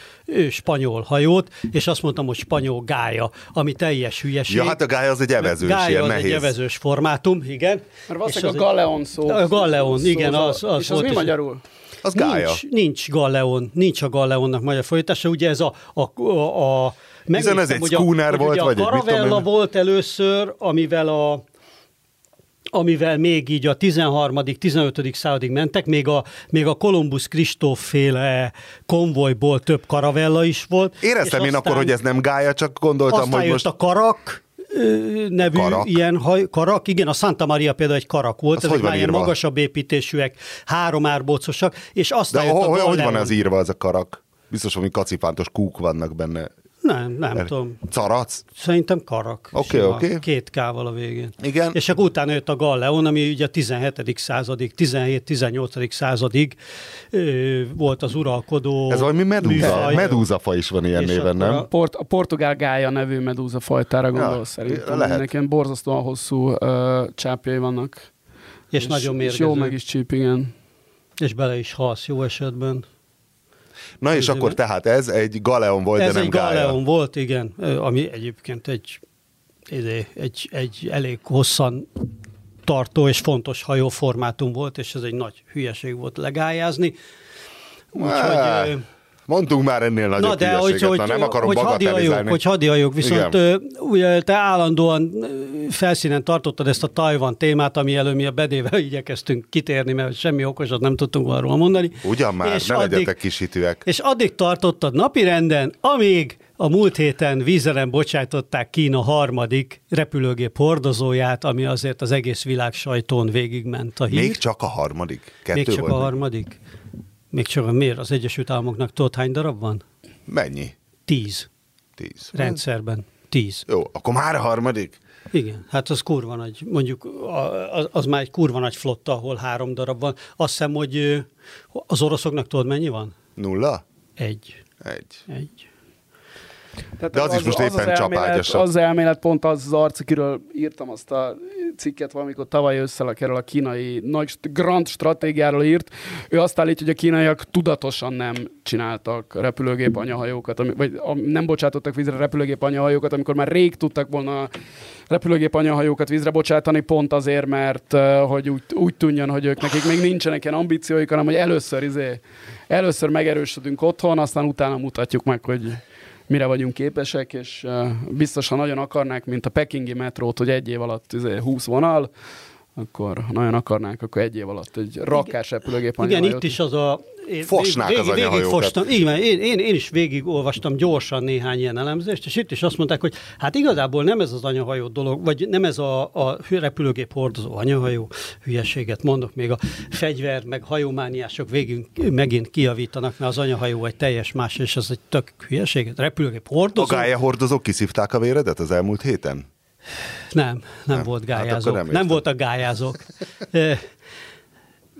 spanyol hajót, és azt mondtam, hogy spanyol gája, ami teljes hülyeség. Ja, hát a gája az egy evezős, gája ilyen az nehéz. Egy evezős formátum, igen. Mert valószínűleg a galeon szó. A galeon, szó, igen. Az, az és az mi magyarul? Az gája. Nincs, nincs galeon, nincs a galeonnak magyar fordítása, ugye ez a... a, a, a Hiszen ez egy szkúner volt, vagy egy mit tudom én. A karavella volt először, amivel, a, amivel még így a tizenharmadik-tizenötödik századig mentek, még a, még a Kolumbusz Kristóf féle konvojból több karavella is volt. Éreztem én aztán, akkor, hogy ez nem gája, csak gondoltam, hogy most... a karak nevű karak. Ilyen haj, karak, igen, a Santa Maria például egy karak volt, ezek már ilyen magasabb építésűek, három árbócosak, és aztán de jött a... De hogy van az írva ez a karak? Biztos, hogy kacifántos kúk vannak benne. Nem, nem er, tudom. Carac? Szerintem karak. Oké, okay, oké. Okay. Két K-val a végén. Igen. És akkor utána jött a Galleon, ami ugye a tizenhetedik századig, tizenhét-tizennyolcadik századig ö, volt az uralkodó. Ez valami medúza. Medúzafa is van ilyen néven, nem? A, port, a portugál gája nevű medúzafajtára gondolom ja, szerintem. Lehet. Nekem borzasztóan hosszú ö, csápjai vannak. És, és nagyon mérgező. És jó meg is csíp, igen. És bele is halsz jó esetben. Na és akkor tehát ez egy galeon volt, ez de nem gája. Ez egy galeon volt, igen, ami egyébként egy, egy, egy, egy elég hosszan tartó és fontos hajóformátum volt, és ez egy nagy hülyeség volt legájázni. Úgyhogy... Mondtunk már ennél nagyobb na de, hülyeséget, hogy, na, nem akarom hogy bagatelizálni. Hogy hadihajók, viszont ö, ugye te állandóan felszínen tartottad ezt a Tajvan témát, ami elő mi a bedével igyekeztünk kitérni, mert semmi okosat nem tudtunk arról mondani. Ugyan már, és ne addig, legyetek kisítőek. És addig tartottad napirenden, amíg A múlt héten vízelen bocsátották Kína harmadik repülőgép hordozóját, ami azért az egész világ sajtón végigment a hír. Még csak a harmadik? Kettő Még csak volt a harmadik? Még csak a miért? Az Egyesült Államoknak tudod hány darab van? Mennyi? Tíz. Tíz. Rendszerben. Tíz. Jó, akkor már a harmadik? Igen, hát az kurva nagy, mondjuk az, az már egy kurva nagy flotta, ahol három darab van. Azt hiszem, hogy az oroszoknak tudod mennyi van? Nulla? Egy. Egy. Egy. Tehát de az, az is most az éppen csapágyasabb. Az elmélet, pont az az arc, akiről írtam azt a cikket valamikor tavaly ősszel, akiről a kínai nagy grand stratégiáról írt. Ő azt állítja, hogy a kínaiak tudatosan nem csináltak repülőgép anyahajókat, vagy nem bocsátottak vízre repülőgép anyahajókat, amikor már rég tudtak volna repülőgép anyahajókat vízre bocsátani, pont azért, mert hogy úgy, úgy tűnjön, hogy ők nekik még nincsenek ilyen ambícióik, hanem hogy először, izé, először megerősödünk otthon, aztán utána mutatjuk meg, hogy mire vagyunk képesek, és uh, biztosan nagyon akarnák, mint a pekingi metrót, hogy egy év alatt izé, húsz vonal, akkor nagyon akarnák, akkor egy év alatt egy rakás repülőgép anyahajót. Igen, itt is az a... Én, Fosnák végig, az anyahajókat. Igen, én, én, én is végigolvastam gyorsan néhány ilyen elemzést, és itt is azt mondták, hogy hát igazából nem ez az anyahajó dolog, vagy nem ez a, a repülőgép hordozó anyahajó, hülyeséget mondok, még a fegyver, meg hajómániások végig megint kijavítanak, mert az anyahajó egy teljes más, és ez egy tök hülyeséget, repülőgép hordozó. A gályahordozók kiszívták a véredet az elmúlt héten? Nem, nem, nem. volt gályázók. Hát nem nem voltak gályázók.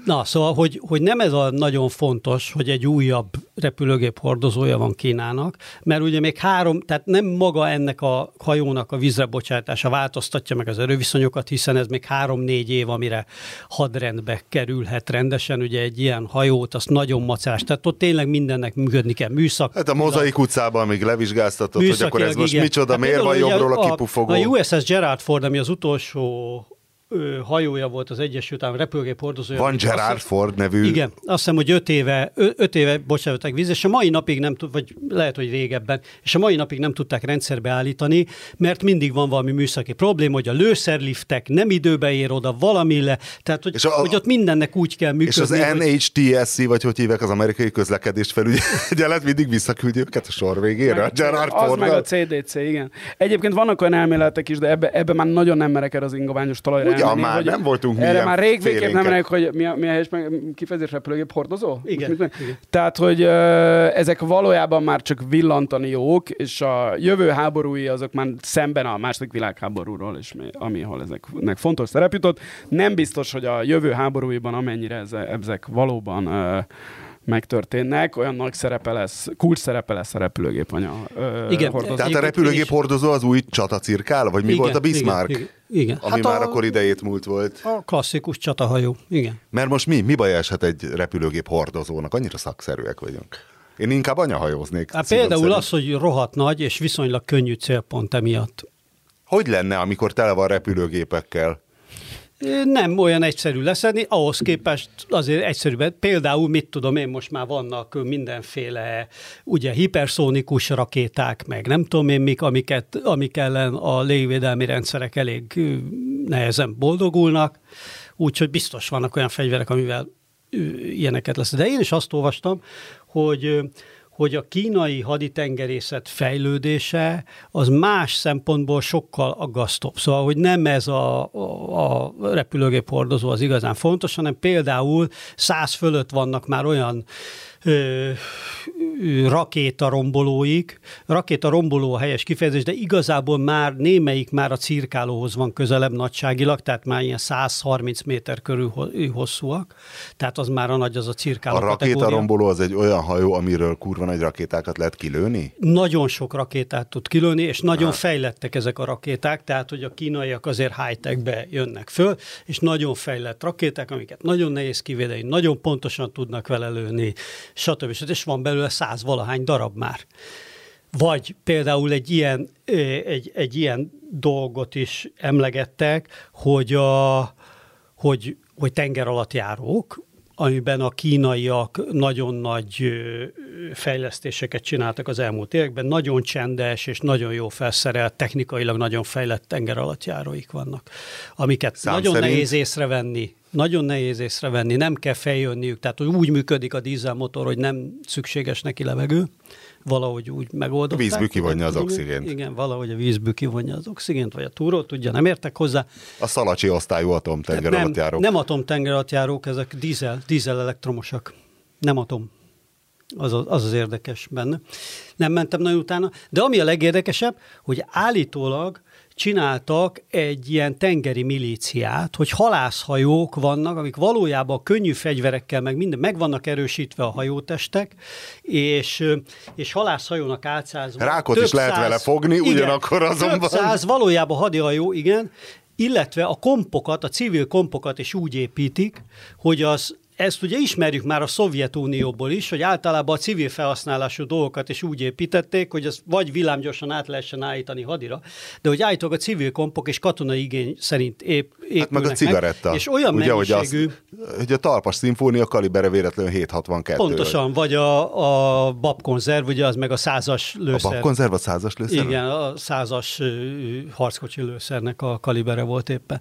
Na, szóval, hogy, hogy nem ez a nagyon fontos, hogy egy újabb repülőgép hordozója van Kínának, mert ugye még három, tehát nem maga ennek a hajónak a vízre bocsátása változtatja meg az erőviszonyokat, hiszen ez még három-négy év, amire hadrendbe kerülhet rendesen, ugye egy ilyen hajót, az nagyon macás, tehát ott tényleg mindennek működni kell, műszak. Hát a Mozaik utcában még levizsgáztatott, hogy akkor ez most igen. micsoda, hát miért van jobbról a, a kipufogó? A U S S Gerald Ford, ami az utolsó hajója volt az Egyesült Államok repülőgép hordozója. Van Gerald Ford nevű. Igen, azt hiszem, hogy öt éve, ö, öt éve bocsátották vízre, és a mai napig nem tud, vagy lehet, hogy régebben, és a mai napig nem tudták rendszerbe állítani, mert mindig van valami műszaki probléma, hogy a lőszerliftek nem időbe ér oda, valami le, tehát hogy, a, hogy ott mindennek úgy kell működni. És az N H T S C, vagy hogy hívják, az amerikai közlekedést felügyelet, mindig visszaküldi őket a sor végére, a Gerald Ford. Az meg a C D C, igen. Egyébként vannak olyan elméletek is, de ebbe, ebbe már nagyon nem mereker az ingoványos talajra. Ugyan elmenni, már nem voltunk erre már rég végképp nem mennek, hogy mi a, mi a helyes kifejezés repülőgép hordozó? Igen. Igen. Tehát, hogy ö, ezek valójában már csak villantani jók, és a jövő háborúi azok már szemben a második világháborúról, és amihol ezeknek fontos szerep jutott. Nem biztos, hogy a jövő háborúiban amennyire ezek valóban ö, megtörténnek, olyan nagy szerepe lesz, kulcs szerepe lesz a repülőgép anya ö, igen, hordozó. Tehát a repülőgép hordozó az új csatacirkál, vagy mi igen, volt a Bismarck? Igen, igen. Igen. Ami hát már a, akkor idejét múlt volt. A klasszikus csatahajó, igen. Mert most mi? Mi baj eshet egy repülőgép hordozónak? Annyira szakszerűek vagyunk. Én inkább anyahajóznék. Hát például szerint. Az, hogy rohadt nagy és viszonylag könnyű célpont emiatt. Hogy lenne, amikor tele van repülőgépekkel? Nem olyan egyszerű leszedni, ahhoz képest azért egyszerűbben, például mit tudom én, most már vannak mindenféle ugye hiperszónikus rakéták, meg nem tudom én mik, amiket, amik ellen a légvédelmi rendszerek elég nehezen boldogulnak, úgyhogy biztos vannak olyan fegyverek, amivel ilyeneket lesz. De én is azt olvastam, hogy... hogy a kínai haditengerészet fejlődése az más szempontból sokkal aggasztóbb. Szóval, hogy nem ez a, a repülőgép hordozó az igazán fontos, hanem például száz fölött vannak már olyan ö, rakétarombolóik. Rakétaromboló a helyes kifejezés, de igazából már némelyik már a cirkálóhoz van közelebb nagyságilag, tehát már ilyen száz harminc méter körül hosszúak. Tehát az már a nagy, az a cirkáló kategória. A rakétaromboló az egy olyan hajó, amiről kurva nagy rakétákat lehet kilőni? Nagyon sok rakétát tud kilőni, és nagyon hát. fejlettek ezek a rakéták, tehát hogy a kínaiak azért high-techbe jönnek föl, és nagyon fejlett rakéták, amiket nagyon nehéz kivédeni, nagyon pontosan tudnak vele lőni, stb. stb. És van belőle száz valahány darab már. Vagy például egy ilyen, egy, egy ilyen dolgot is emlegettek, hogy, a, hogy, hogy tengeralattjárók, amiben a kínaiak nagyon nagy fejlesztéseket csináltak az elmúlt években, nagyon csendes és nagyon jó felszerelt, technikailag nagyon fejlett tengeralattjáróik vannak, amiket számszerint nagyon nehéz észrevenni nagyon nehéz észrevenni, nem kell feljönniük, tehát úgy működik a dízelmotor, hogy nem szükséges neki levegő, valahogy úgy megoldották. A vízből kivonja az oxigént. Igen, valahogy a vízből kivonja az oxigént, vagy a túrót, tudja, nem értek hozzá. A szalacsi osztályú atomtenger alatt járók. Nem atomtenger alatt járók, ezek dízel, dízel elektromosak, nem atom. Az az, az az érdekes benne. Nem mentem nagyon utána. De ami a legérdekesebb, hogy állítólag csináltak egy ilyen tengeri milíciát, hogy halászhajók vannak, amik valójában könnyű fegyverekkel meg minden, meg vannak erősítve a hajótestek, és, és halászhajónak álcázva. Rákot is lehet száz, vele fogni, igen, ugyanakkor azonban. Több száz, valójában hadihajó, igen, illetve a kompokat, a civil kompokat is úgy építik, hogy az ezt ugye ismerjük már a Szovjetunióból is, hogy általában a civil felhasználású dolgokat is úgy építették, hogy ezt vagy villámgyorsan át lehessen állítani hadira, de hogy állítólag a civil kompok és katonai igény szerint ép, épülnek hát meg. Hát a cigaretta. Meg, és olyan ugye, mennyiségű... Hogy, hogy a talpas szimfónia kalibere véletlenül hét hatvankettő. Pontosan, vagy a, a babkonzerv, ugye az meg a százas lőszer. A babkonzerv a százas lőszer? Igen, a százas harckocsi lőszernek a kalibere volt éppen.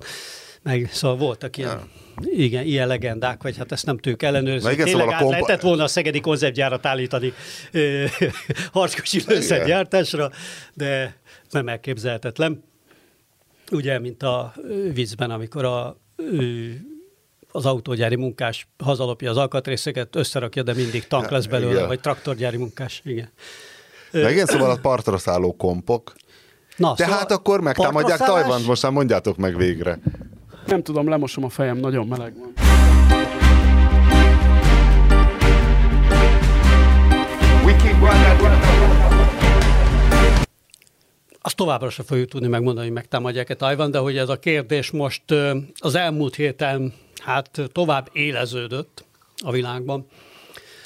Meg, szóval voltak ilyen, igen, ilyen legendák, vagy hát ezt nem tők ellenőrizni. Tényleg szóval át kompa... lehetett volna a szegedi konzervgyárat állítani harckocsi lőszergyártásra, de nem elképzelhetetlen. Ugye, mint a viccben, amikor a, az autógyári munkás hazalopja az alkatrészeket, összerakja, de mindig tank lesz belőle, igen. Vagy traktorgyári munkás. Igen, de igen, szóval a partra szálló kompok. Na, de szóval hát akkor megtámadják Tajvant, most már mondjátok meg végre. Nem tudom, lemosom a fejem, nagyon meleg van. Azt továbbra sem fogjuk tudni megmondani, hogy megtámadják-e Tajvan, de hogy ez a kérdés most az elmúlt héten hát tovább éleződött a világban.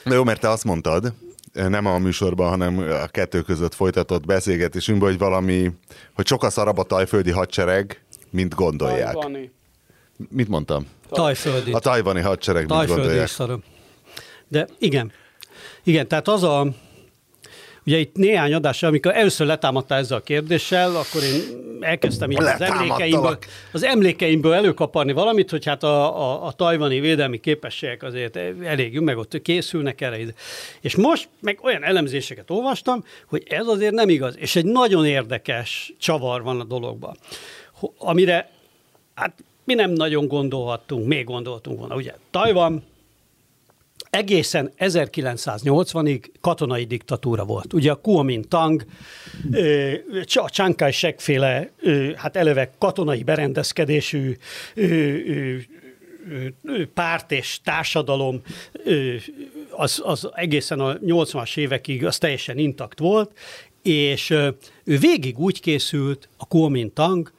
De jó, mert te azt mondtad, nem a műsorban, hanem a kettő között folytatott beszélgetésünkben, hogy valami, hogy sokkal szarabb a tajföldi hadsereg, mint gondolják. Tajvani. Mit mondtam? Tajföldi. A tajvani hadsereg, tajföldi mint gondolják. Szarabb. De igen. Igen, tehát az a... Ugye itt néhány adásra, amikor először letámadta ezzel a kérdéssel, akkor én elkezdtem így az emlékeimből, az emlékeimből előkaparni valamit, hogy hát a, a, a tajvani védelmi képességek azért elég, meg ott készülnek erre. És most meg olyan elemzéseket olvastam, hogy ez azért nem igaz. És egy nagyon érdekes csavar van a dologban, amire hát mi nem nagyon gondolhattunk, még gondoltunk volna. Ugye Tajvan egészen ezerkilencszáznyolcvanig katonai diktatúra volt. Ugye a Kuomintang, a Chiang Kai-shek-féle, hát eleve katonai berendezkedésű párt és társadalom, az, az egészen a nyolcvanas évekig az teljesen intakt volt, és ő végig úgy készült a Kuomintang,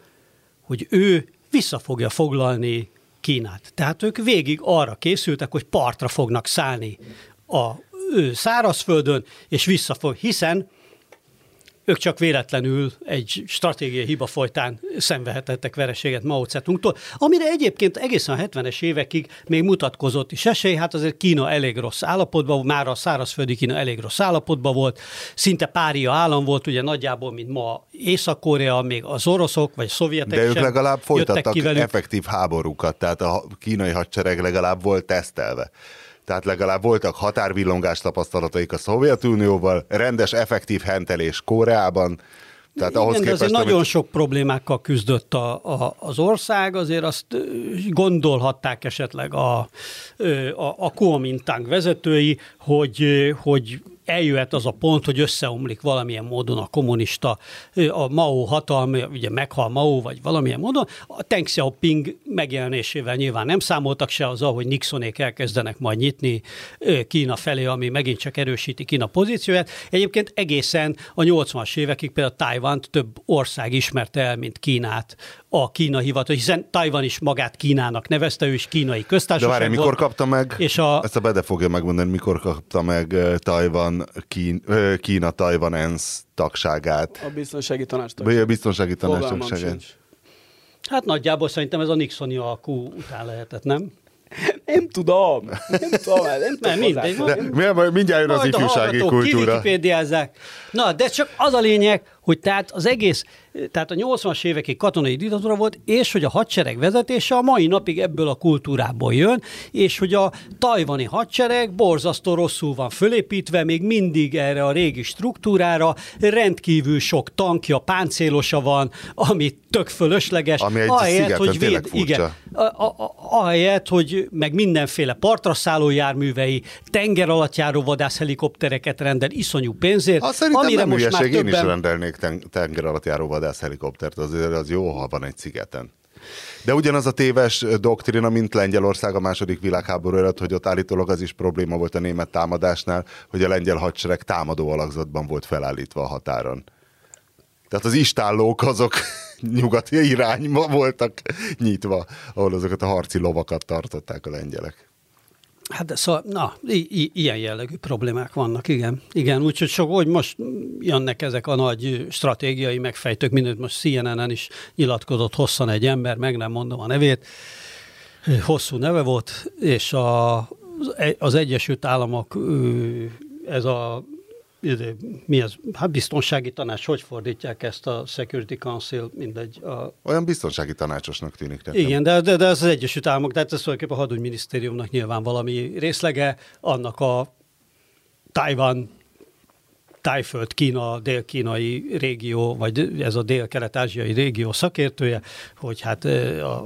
hogy ő vissza fogja foglalni Kínát. Tehát ők végig arra készültek, hogy partra fognak szállni a szárazföldön, és visszafog, hiszen ők csak véletlenül egy stratégiai hiba folytán szenvedhettek vereséget Mao Tse-tungtól, amire egyébként egészen a hetvenes évekig még mutatkozott is esély, hát azért Kína elég rossz állapotban, már a szárazföldi Kína elég rossz állapotban volt, szinte pária állam volt, ugye nagyjából, mint ma Észak-Korea, még az oroszok, vagy a szovjetek sem. De ők legalább folytattak effektív háborúkat, tehát a kínai hadsereg legalább volt tesztelve. Tehát legalább voltak határvillongás tapasztalataik a Szovjetunióval, rendes, effektív hentelés Koreában. Tehát igen, ahhoz képest, azért amit... nagyon sok problémákkal küzdött a, a, az ország, azért azt gondolhatták esetleg a, a, a Kuomintang vezetői, hogy, hogy eljöhet az a pont, hogy összeomlik valamilyen módon a kommunista, a Mao hatalma, ugye meghal Mao, vagy valamilyen módon. A Deng Xiaoping megjelenésével nyilván nem számoltak se azzal, hogy Nixonék elkezdenek majd nyitni Kína felé, ami megint csak erősíti Kína pozícióját. Egyébként egészen a nyolcvanas évekig például Tajvant több ország ismerte el, mint Kínát a Kína hivatal, hiszen Tajvan is magát Kínának nevezte, ő is kínai köztársaság. De várj, mikor kapta meg, és a... ezt a Bede fogja megmondani, mikor kapta meg Tajvan Kín, Kína Tajvan ENSZ tagságát. A biztonsági tanács tagságát. A biztonsági tanács tagságát. Hát nagyjából szerintem ez a Nixoni alkú után lehetett, nem? Nem tudom. Nem tudom. Nem tudom mindegy. Mindjárt jön az ifjúsági kultúra. Kivitipédiázzák. Na, de csak az a lényeg, hogy tehát az egész, tehát a nyolcvanas évekig katonai diktatúra volt, és hogy a hadsereg vezetése a mai napig ebből a kultúrából jön, és hogy a tajvani hadsereg borzasztó rosszul van fölépítve, még mindig erre a régi struktúrára, rendkívül sok tankja, páncélosa van, ami tök fölösleges. Ami egy sziget, hogy véd, igen, a, a, a, ahelyett, hogy meg mindenféle partraszálló járművei, tengeralattjáró vadászhelikoptereket rendel iszonyú pénzért. Ha, szerintem amire nem most már többen... Én is rendelnék tengeralattjáró vadászhelikoptert, azért az jó, ha van egy szigeten. De ugyanaz a téves doktrina, mint Lengyelország a második világháború előtt, hogy ott állítólag az is probléma volt a német támadásnál, hogy a lengyel hadsereg támadó alakzatban volt felállítva a határon. Tehát az istállók azok nyugati irányba voltak nyitva, ahol azokat a harci lovakat tartották a lengyelek. Hát de szóval, na, i- ilyen jellegű problémák vannak, igen. Igen, úgyhogy sok, hogy most jönnek ezek a nagy stratégiai megfejtők, mindent most C N N-en is nyilatkozott hosszan egy ember, meg nem mondom a nevét, hosszú neve volt, és a, az Egyesült Államok, ez a, mi ez, hát biztonsági tanács, hogy fordítják ezt a Security Council, mindegy. A... Olyan biztonsági tanácsosnak tűnik nekem. Igen, de, de, de ez az Egyesült Államok, tehát ez tulajdonképpen a hadügyminisztériumnak nyilván valami részlege, annak a Tajvan, Tájföld, Kína, dél-kínai régió, vagy ez a dél-kelet-ázsiai régió szakértője, hogy hát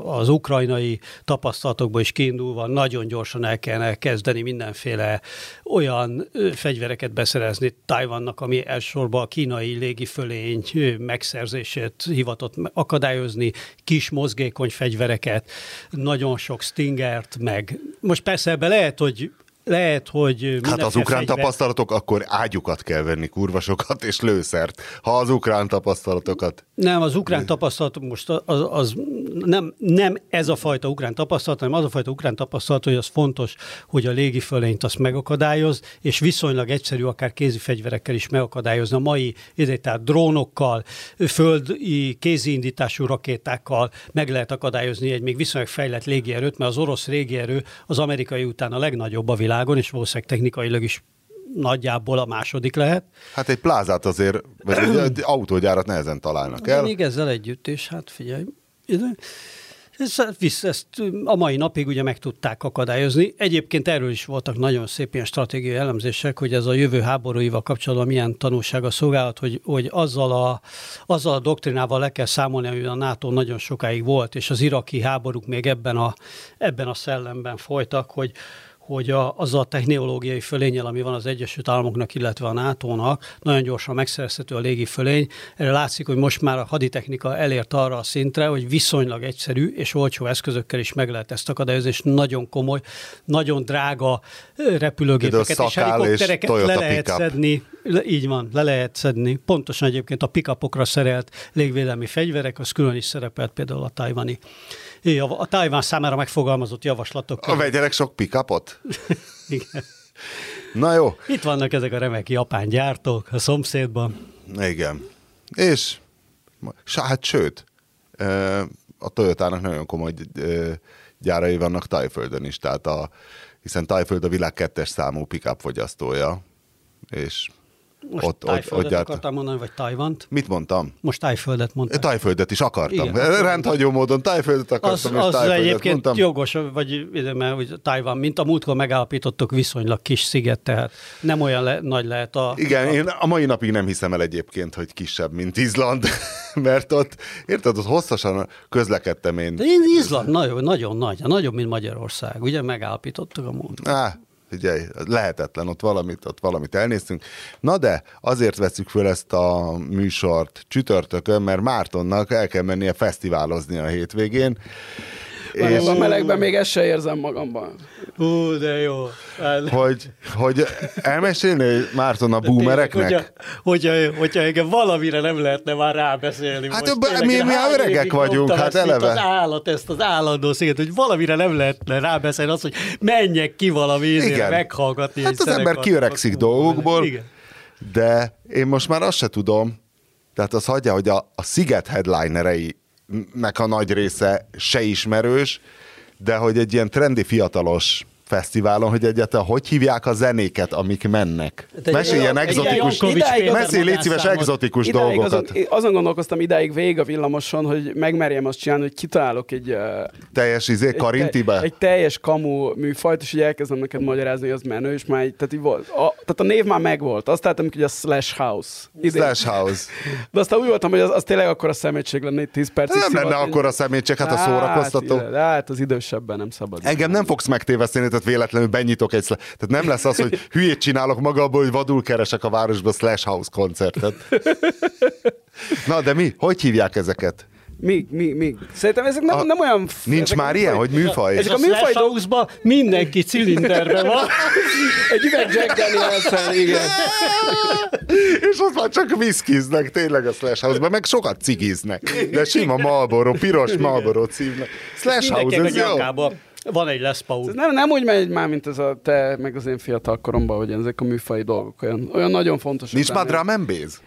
az ukrajnai tapasztalatokból is kiindulva nagyon gyorsan el kellene kezdeni mindenféle olyan fegyvereket beszerezni Tajvannak, ami elsősorban a kínai légifölény megszerzését hivatott akadályozni, kis mozgékony fegyvereket, nagyon sok Stingert, meg most persze ebbe lehet, hogy Lehet, hogy... Hát az ukrán fegyver... tapasztalatok, akkor ágyukat kell venni, kurvasokat és lőszert. Ha az ukrán tapasztalatokat... Nem, az ukrán tapasztalat most az, az nem, nem ez a fajta ukrán tapasztalat, hanem az a fajta ukrán tapasztalat, hogy az fontos, hogy a légifölényt azt megakadályoz, és viszonylag egyszerű akár kézi fegyverekkel is megakadályozni. A mai ide, tehát drónokkal, földi kéziindítású rakétákkal meg lehet akadályozni egy még viszonylag fejlett légierőt, mert az orosz légierő az amerikai után a legnagyobb a világ. És valószínűleg technikailag is nagyjából a második lehet. Hát egy plázát azért, vagy egy, egy autógyárat nehezen találnak el. Még ezzel együtt, és hát figyelj, ezt, ezt a mai napig ugye meg tudták akadályozni. Egyébként erről is voltak nagyon szép ilyen stratégiai elemzések, hogy ez a jövő háborúival kapcsolatban milyen tanulsága szolgálat, hogy, hogy azzal, a, azzal a doktrinával le kell számolni, amiben a NATO nagyon sokáig volt, és az iraki háborúk még ebben a, ebben a szellemben folytak, hogy hogy a, az a technológiai fölénnyel, ami van az Egyesült Államoknak, illetve a nátónak, nagyon gyorsan megszerezhető a légi fölény. Erre látszik, hogy most már a haditechnika elért arra a szintre, hogy viszonylag egyszerű és olcsó eszközökkel is meg lehet ezt akadályozni, és nagyon komoly, nagyon drága repülőgépeket és helikoptereket le lehet szedni. Így van, le lehet szedni. Pontosan egyébként a pick-upokra szerelt légvédelmi fegyverek, az külön is szerepelt például a tajvani. A Tajván számára megfogalmazott javaslatokkal. Vegyenek sok pick-upot? Igen. Na jó. Itt vannak ezek a remek japán gyártók a szomszédban. Igen. És hát sőt, a Toyotának nagyon komoly gyárai vannak Tajföldön is, tehát a, hiszen Tajföld a világ kettes számú pick-up fogyasztója, és... Most ott, Tájföldet ott, ott akartam mondani, vagy Tajvant. Mit mondtam? Most Tájföldet mondtam. Tájföldet is akartam. Igen, rendhagyó módon Tájföldet akartam, az, és Tájföldet egyébként mondtam. Jogos, vagy Tajvan, mint a múltkor megállapítottuk, viszonylag kis sziget, tehát nem olyan le, nagy lehet a... Igen, a... én a mai napig nem hiszem el egyébként, hogy kisebb, mint Izland, mert ott, érted, ott hosszasan közlekedtem én. De én Izland nagyon, nagyon nagy, nagyobb, mint Magyarország, ugye megállapítottuk a múltkor. Ah. Ugye, lehetetlen, ott valamit, ott valamit elnéztünk. Na de azért veszük föl ezt a műsort csütörtökön, mert Mártonnak el kell mennie fesztiválozni a hétvégén. Van és... a melegben még ezt se érzem magamban. Hú, de jó. El... Hogy, hogy elmesélni Márton a boomereknek? Tényleg, hogyha, hogyha, hogyha engem valamire nem lehetne már rábeszélni. Hát most, tényleg, mi, mi öregek vagyunk, hát eleve. Az állat, ezt az állandó sziget, hogy valamire nem lehetne rábeszélni, azt, hogy menjek ki valami ízért meghallgatni. Hát az ember kiöregszik dolgokból, de én most már azt se tudom, tehát az hagyja, hogy a, a Sziget headlinerei nek a nagy része se ismerős, de hogy egy ilyen trendi fiatalos fesztiválon, hogy egyáltalán hogy hívják a zenéket, amik mennek. Meséljen egzotikus, mesélj légy szíves egzotikus dolgokat. Azon, azon gondolkoztam idáig végig a villamoson, hogy megmerjem azt csinálni, hogy kitalálok egy... Teljes izé karintibe? Egy, egy teljes kamu műfajt, és így elkezdem neked magyarázni, hogy az menő, és már így, tehát, így volt, a, tehát a név már megvolt. Azt láttam, hogy a Slash House. Idén. Slash House. De aztán úgy voltam, hogy az, az tényleg akkora szemétség lenne, tíz percig. Nem lenne akkora szemétség, hát a szórakoztató. Hát az idősebben nem szabad. Engem nem fogsz megtéveszteni, tehát véletlenül benyitok egy slash. Tehát nem lesz az, hogy hülyét csinálok magamból, hogy vadul keresek a városba Slash House koncertet. Na, de mi? Hogy hívják ezeket? Még, még, még. Szerintem ezek nem, a, nem olyan... Nincs már ilyen, hogy műfaj. Ezek a, a műfaj dolgokban mindenki cilinderben van. Egy üveg Jack Danielsen, igen. És ott már csak viszkiznek, tényleg a Slash House-ban, meg sokat cigiznek. De sima Marlboro, piros Marlboro cívnek. Slash House, ez jó. Van egy Les Paul. Nem, nem úgy megy már, mint ez a te, meg az én fiatal koromban, hogy ezek a műfai dolgok olyan, olyan nagyon fontosak. Nincs már drum and bass?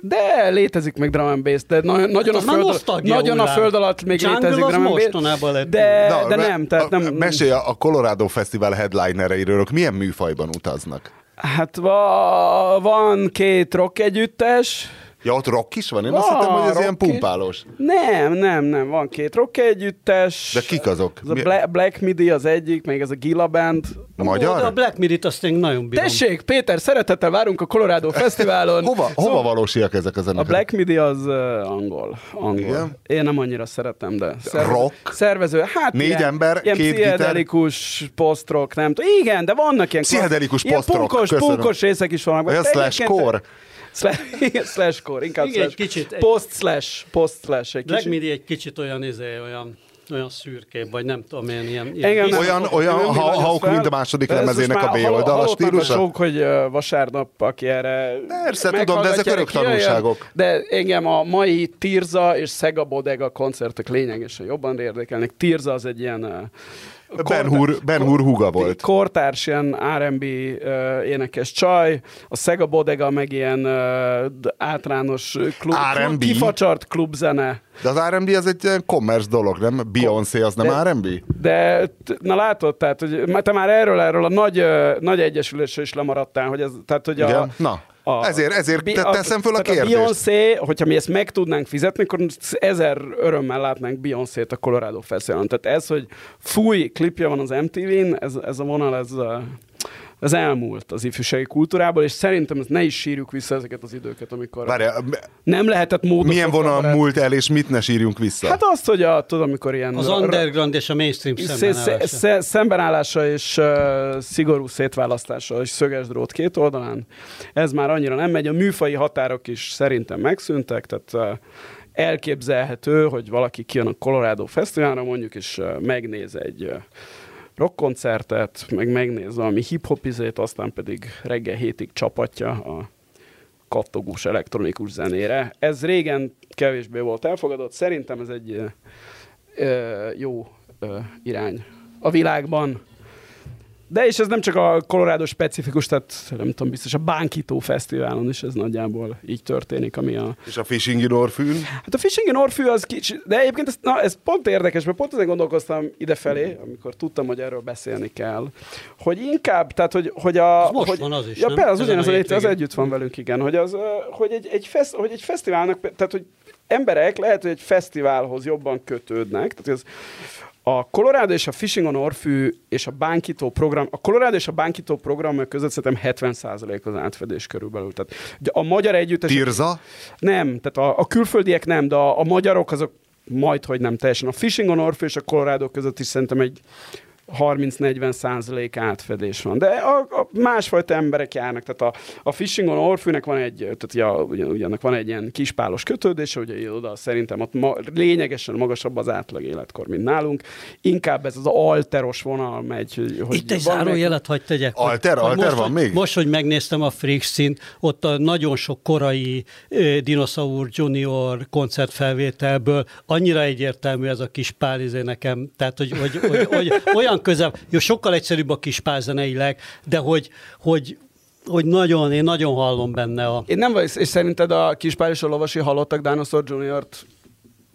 De létezik meg drum and bass, de na, nagyon, hát a föld, nagyon a föld alatt még Jungle létezik drum and bass, de, de, de nem. Tehát nem mesélj a Colorado Festival headlinereiről, milyen műfajban utaznak? Hát va, van két rock együttes. Ja, ott rock is van? Én van, azt hittem, hogy ez ilyen pumpálós. Nem, nem, nem. Van két rock együttes. De kik azok? Az a Bla- Black Midi az egyik, még ez a Gila Band. Magyar? Ó, de a Black Midit azt én nagyon bírom. Tessék, Péter, szeretettel várunk a Colorado Fesztiválon. hova szóval hova valósiak ezek a zenek? A Black Midi az uh, angol. angol. Igen? Én nem annyira szeretem, de... Szervez... Rock? Szervező. Hát négy ilyen, ember, ilyen két pszichedelikus post-rock, nem tudom. Igen, de vannak ilyen... Pszichedelikus post-rock, punkos, köszönöm. Punkos részek is vannak. Olyan slash-kor. Slash-kor, inkább igen, slash. Kicsit, post-slash, post-slash. Egy Black Midi egy kicsit olyan izé, olyan, olyan szürkébb, vagy nem tudom én, ilyen... ilyen igen, biztos, olyan, olyan ha, hauk, fel, mint a második lemezének a B-oldal, a stílusa. Sok, hogy vasárnap, aki erre... Persze, tudom, de ezek örök tanulságok. De engem a mai Tirzah és Sega Bodega koncertek lényegesen jobban érdekelnek. Tirzah az egy ilyen... Ben-Hur ben húga volt. Kortárs, ilyen er and bé uh, énekes csaj, a Sega Bodega meg ilyen uh, általános klub, klub, kifacsart klubzene. De az er and bé az egy ilyen commerce dolog, nem? Beyoncé az nem de, er and bé? De, na látod, tehát, hogy te már erről, erről a nagy, uh, nagy egyesülésről is lemaradtál, hogy ez, tehát, hogy igen? A... Na. A, ezért ezért bi, a, teszem föl a kérdést. A Beyoncé, hogyha mi ezt meg tudnánk fizetni, akkor ezer örömmel látnánk Beyoncét a Colorado Festivalon. Tehát ez, hogy fúj, klipje van az em té vén, ez, ez a vonal, ez, ez elmúlt az ifjúsági kultúrából, és szerintem ne is sírjuk vissza ezeket az időket, amikor várjál, nem lehetett módosítani. Milyen vonal lehet... múlt el, és mit ne sírjunk vissza? Hát azt, hogy a, tudom, amikor ilyen... Az r- underground és a mainstream szembenállása. Sz- sz- szembenállása és uh, szigorú szétválasztása, és szöges drót két oldalán. Ez már annyira nem megy. A műfai határok is szerintem megszűntek, tehát... Uh, elképzelhető, hogy valaki kijön a Colorado Fesztiválra mondjuk, és megnéz egy rockkoncertet, meg megnéz valami hip-hop izét, aztán pedig reggel hétig csapatja a kattogós elektronikus zenére. Ez régen kevésbé volt elfogadott, szerintem ez egy ö, jó ö, irány a világban. De és ez nem csak a Colorado specifikus, tehát nem tudom, biztos a Bánkító Fesztiválon is ez nagyjából így történik, ami a... És a Fishing on Orfűn? Hát a Fishing on Orfű az kicsi, de egyébként ez, na, ez pont érdekes, mert pont ezen gondolkoztam idefelé, amikor tudtam, hogy erről beszélni kell, hogy inkább, tehát, hogy, hogy a... Az most hogy, van az is, ja, nem? Például az ugyanaz, az, az együtt van velünk, igen, hogy, az, hogy, egy, egy fesz, hogy egy fesztiválnak, tehát, hogy emberek lehet, hogy egy fesztiválhoz jobban kötődnek, tehát ez... A Colorado és a Fishing on Orfű és a Bánkító program, a Colorado és a Bánkító program között szerintem hetven százalék az átfedés körülbelül. Tehát a magyar együttes... Tirzah? Nem, tehát a, a külföldiek nem, de a, a magyarok azok majdhogy nem teljesen. A Fishing on Orfű és a Colorado között is szerintem egy harminc-negyven százalék átfedés van. De a, a másfajta emberek járnak. Tehát a, a Fishing on Orfűnek van egy, tehát a, ugyanak van egy ilyen kispálos kötődése, ugye oda szerintem ott ma, lényegesen magasabb az átlag életkor, mint nálunk. Inkább ez az alteros vonal megy. Hogy itt egy zárójelet, hagy tegyek. Alter, alter most, van hogy, még? Most, hogy megnéztem a Freaks-int, ott a nagyon sok korai eh, Dinosaur Junior koncertfelvételből annyira egyértelmű ez a Kispál izé nekem. Tehát, hogy, hogy, hogy, hogy olyan közel, jó, sokkal egyszerűbb a Kispál zeneileg, de hogy, hogy, hogy nagyon, én nagyon hallom benne a... Én nem vagy, és szerinted a Kispál és a Lovasi hallottak Dinosaur Juniort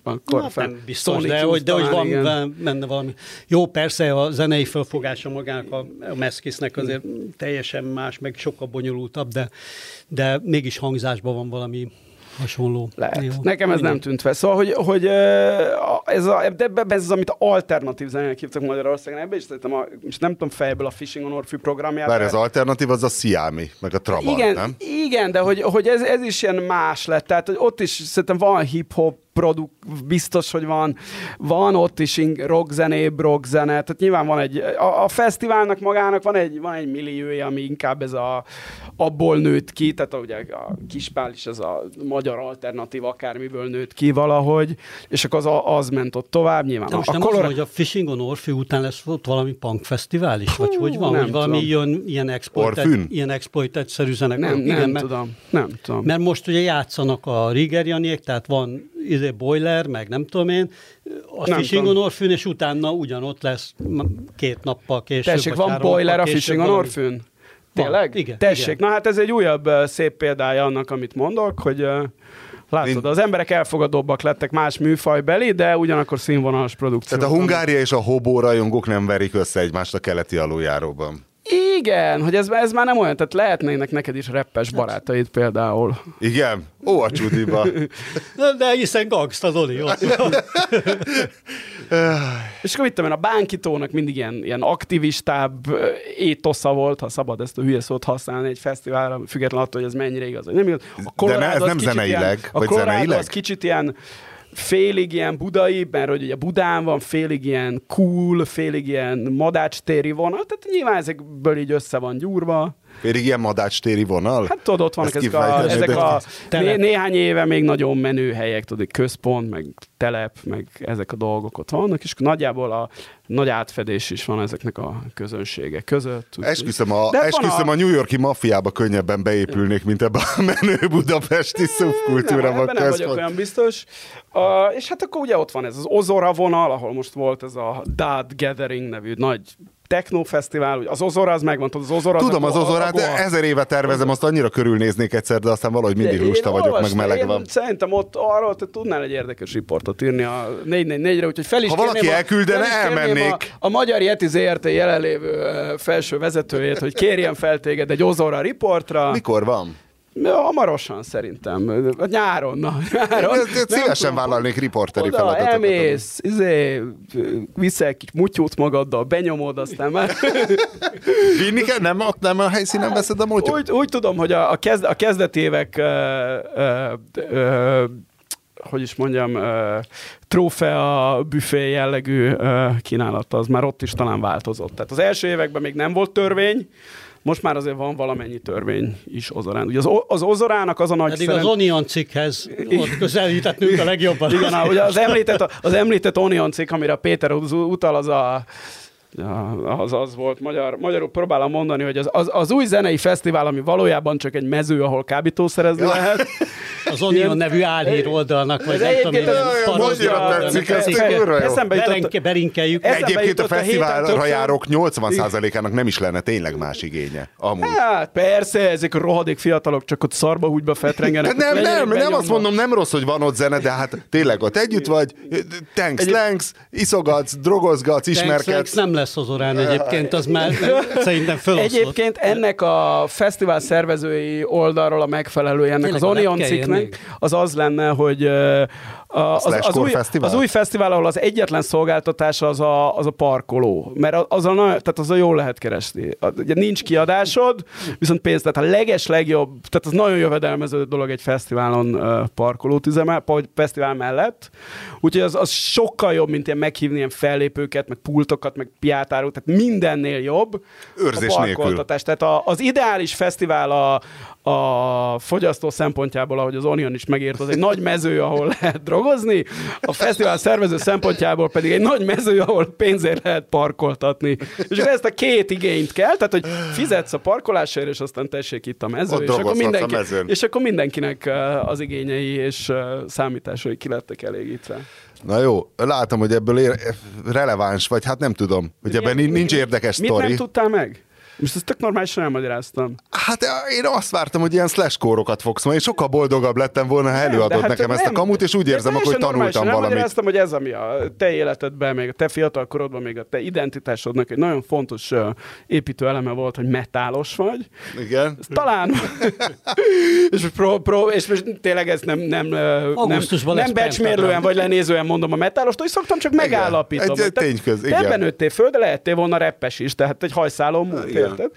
akkor hát fel, biztos, de, hogy, de hogy van, igen. Menne valami. Jó, persze a zenei felfogása magának a, a Meszkisznek azért mm. teljesen más, meg sokkal bonyolultabb, de, de mégis hangzásban van valami hasonló. Lehet. Jó. Nekem ez nem tűnt fel. Szóval, hogy, hogy ez, a, de ez az, amit alternatív zenének hívtak Magyarországon, ebben is szerintem, a, és nem tudom fejből a Fishing on Orfű programját. Bár ez alternatív, az a Sziámi, meg a Trabant, igen, nem? Igen, de hogy, hogy ez, ez is ilyen más lett. Tehát, hogy ott is szerintem van hip-hop, produk, biztos, hogy van, van ott is rockzené, rockzene, tehát nyilván van egy, a, a fesztiválnak magának van egy, van egy milliója, ami inkább ez a, abból nőtt ki, tehát ugye a Kispál is ez a magyar alternatív akármiből nőtt ki valahogy, és akkor az, az ment ott tovább, nyilván. De most a nem Colorado... az, hogy a Fishing on Orfű után lesz ott valami punk fesztivál is, vagy hú, hogy van, hogy valami ilyen, ilyen exploited, ilyen exploited-szerű zenek. Nem, nem, igen, mert, tudom, nem tudom. Mert most ugye játszanak a Riger Janiék, tehát van izé Boiler, meg nem tudom én, a Fishing on Orfűn, és utána ugyanott lesz két nappal később. Tessék, van Boiler a Fishing on Orfűn? Tényleg? Igen, tessék, igen. Na hát ez egy újabb szép példája annak, amit mondok, hogy látod, az emberek elfogadóbbak lettek más műfajbeli, de ugyanakkor színvonalas produkció. Tehát a Hungária és a Hobó rajongók nem verik össze egymást a keleti aluljáróban. Igen, hogy ez, ez már nem olyan, tehát lehetnének neked is reppes barátaid például. Igen, ó, a csudiba. de, de hiszen gangsta, Zoli, jó. És akkor mit tudom én, a Bánkitónak mindig ilyen, ilyen aktivistább étosza volt, ha szabad ezt a hülye szót használni egy fesztiválra, függetlenül attól, hogy ez mennyire igaz, vagy nem igaz. A de ne, ez nem zeneileg, ilyen, vagy a zeneileg? Az kicsit ilyen félig ilyen budai, mert hogy ugye Budán van, félig ilyen cool, félig ilyen madácstéri vonal, tehát nyilván ezekből így össze van gyúrva. Félig ilyen madácstéri vonal? Hát tudod, ott vannak ezek a, ezek a né- néhány éve még nagyon menő helyek, tudod, központ, meg telep, meg ezek a dolgok ott vannak, és nagyjából a nagy átfedés is van ezeknek a közönségek között. Esküszöm, a, esküszöm a... a New York-i maffiába könnyebben beépülnék, mint ebben a menő budapesti szubkultúra. Nem, ebben nem vagyok olyan biztos. Uh, és hát akkor ugye ott van ez az Ozora vonal, ahol most volt ez a Dad Gathering nevű nagy technófesztivál, az Ozora, az megvan, az Ozora... Tudom, az Ozorát, ezer éve tervezem, azt annyira körülnéznék egyszer, de aztán valahogy mindig lusta vagyok, meg meleg van. Szerintem ott arról te tudnál egy érdekes riportot írni a négy négy négyre, úgyhogy fel is kérném... Ha valaki elküldene, elmennék. A Magyar Yeti zé er té jelenlévő felső vezetőjét, hogy kérjen fel téged egy Ozora riportra. Mikor van? Hamarosan szerintem. Nyáron. Na, nyáron. Szívesen vállalnék riporteri feladatokat. Oda elmész, izé, viszel egy kis mutyót magaddal, benyomod, aztán már... Vinni kell? Nem, ott nem a helyszínen veszed a mutyót? Úgy, úgy tudom, hogy a, kezd, a kezdeti évek... Ö, ö, ö, hogy is mondjam, uh, trófea büfé jellegű uh, kínálata, az már ott is talán változott. Tehát az első években még nem volt törvény, most már azért van valamennyi törvény is Ozorán. Ugye az, az Ozorának az a nagy szerencsé... Eddig az Onion cikkhez ott közelítettünk a legjobban. Igen, az, az, említett, az említett Onion cikk, amire Péter utal, az a... Ja, az az volt. Magyar, magyarul próbálom mondani, hogy az, az, az új zenei fesztivál, ami valójában csak egy mező, ahol kábítószerezni lehet. Az Onion nevű álhír oldalnak, vagy nem tudom, ilyen berinkeljük. Egyébként a fesztiválra járók nyolcvan százalékának nem is lenne tényleg más igénye. Hát persze, ezek a rohadék fiatalok csak ott szarba húgyba fetrengenek. Nem, nem, nem azt mondom, nem rossz, hogy van ott zene, de hát tényleg ott együtt vagy, tanks, lanks, iszogatsz, drogozgatsz, ismerkedsz. Nem lesz Ozorán egyébként, az már szerintem feloszlott. Egyébként ennek a fesztivál szervezői oldalról a megfelelő ennek az Onion cikknek az az lenne, hogy az, az, az, új, az új fesztivál, ahol az egyetlen szolgáltatása az a, az a parkoló. Mert az a, tehát az a jól lehet keresni. Ugye nincs kiadásod, viszont pénz, tehát a leges legjobb, tehát az nagyon jövedelmező dolog egy fesztiválon parkolót üzemel, fesztivál mellett. Úgyhogy az, az sokkal jobb, mint ilyen meghívni ilyen fellépőket, meg pultokat, meg piátáró, tehát mindennél jobb őrzés a parkoltatás. Nélkül. Tehát a, az ideális fesztivál a, a fogyasztó szempontjából, ahogy az Onion is megért, az egy nagy mező, ahol lehet drogozni, a fesztivál szervező szempontjából pedig egy nagy mező, ahol pénzért lehet parkoltatni. És ezt a két igényt kell, tehát hogy fizetsz a parkolásért, és aztán tessék itt a mező, és akkor, mindenki, a és akkor mindenkinek az igényei és számításai ki lettek elégítve. Na jó, látom, hogy ebből ér- releváns vagy, hát nem tudom, hogy ebben nincs érdekes sztori. Mit nem tudtál meg? Most ezt tök normálisan elmagyaráztam. Hát én azt vártam, hogy ilyen slash kórokat fogsz ma. Én sokkal boldogabb lettem volna, ha előadod hát nekem ezt nem. a kamut, és úgy érzem, akkor, hogy tanultam valamit. Nem éreztem, hogy ez, ami a te életedben, még a te fiatal korodban, még a te identitásodnak egy nagyon fontos építő eleme volt, hogy metálos vagy. Igen. Talán. és, pro, pro, és most tényleg ez nem, nem, nem, nem becsmérlően vagy lenézően mondom a metálost, hogy szoktam, csak megállapítom. Egy tényköz, igen. Te ebben nőttél föl, de lehettél volna reppes is, tehát egy hajszáló múlt, érted?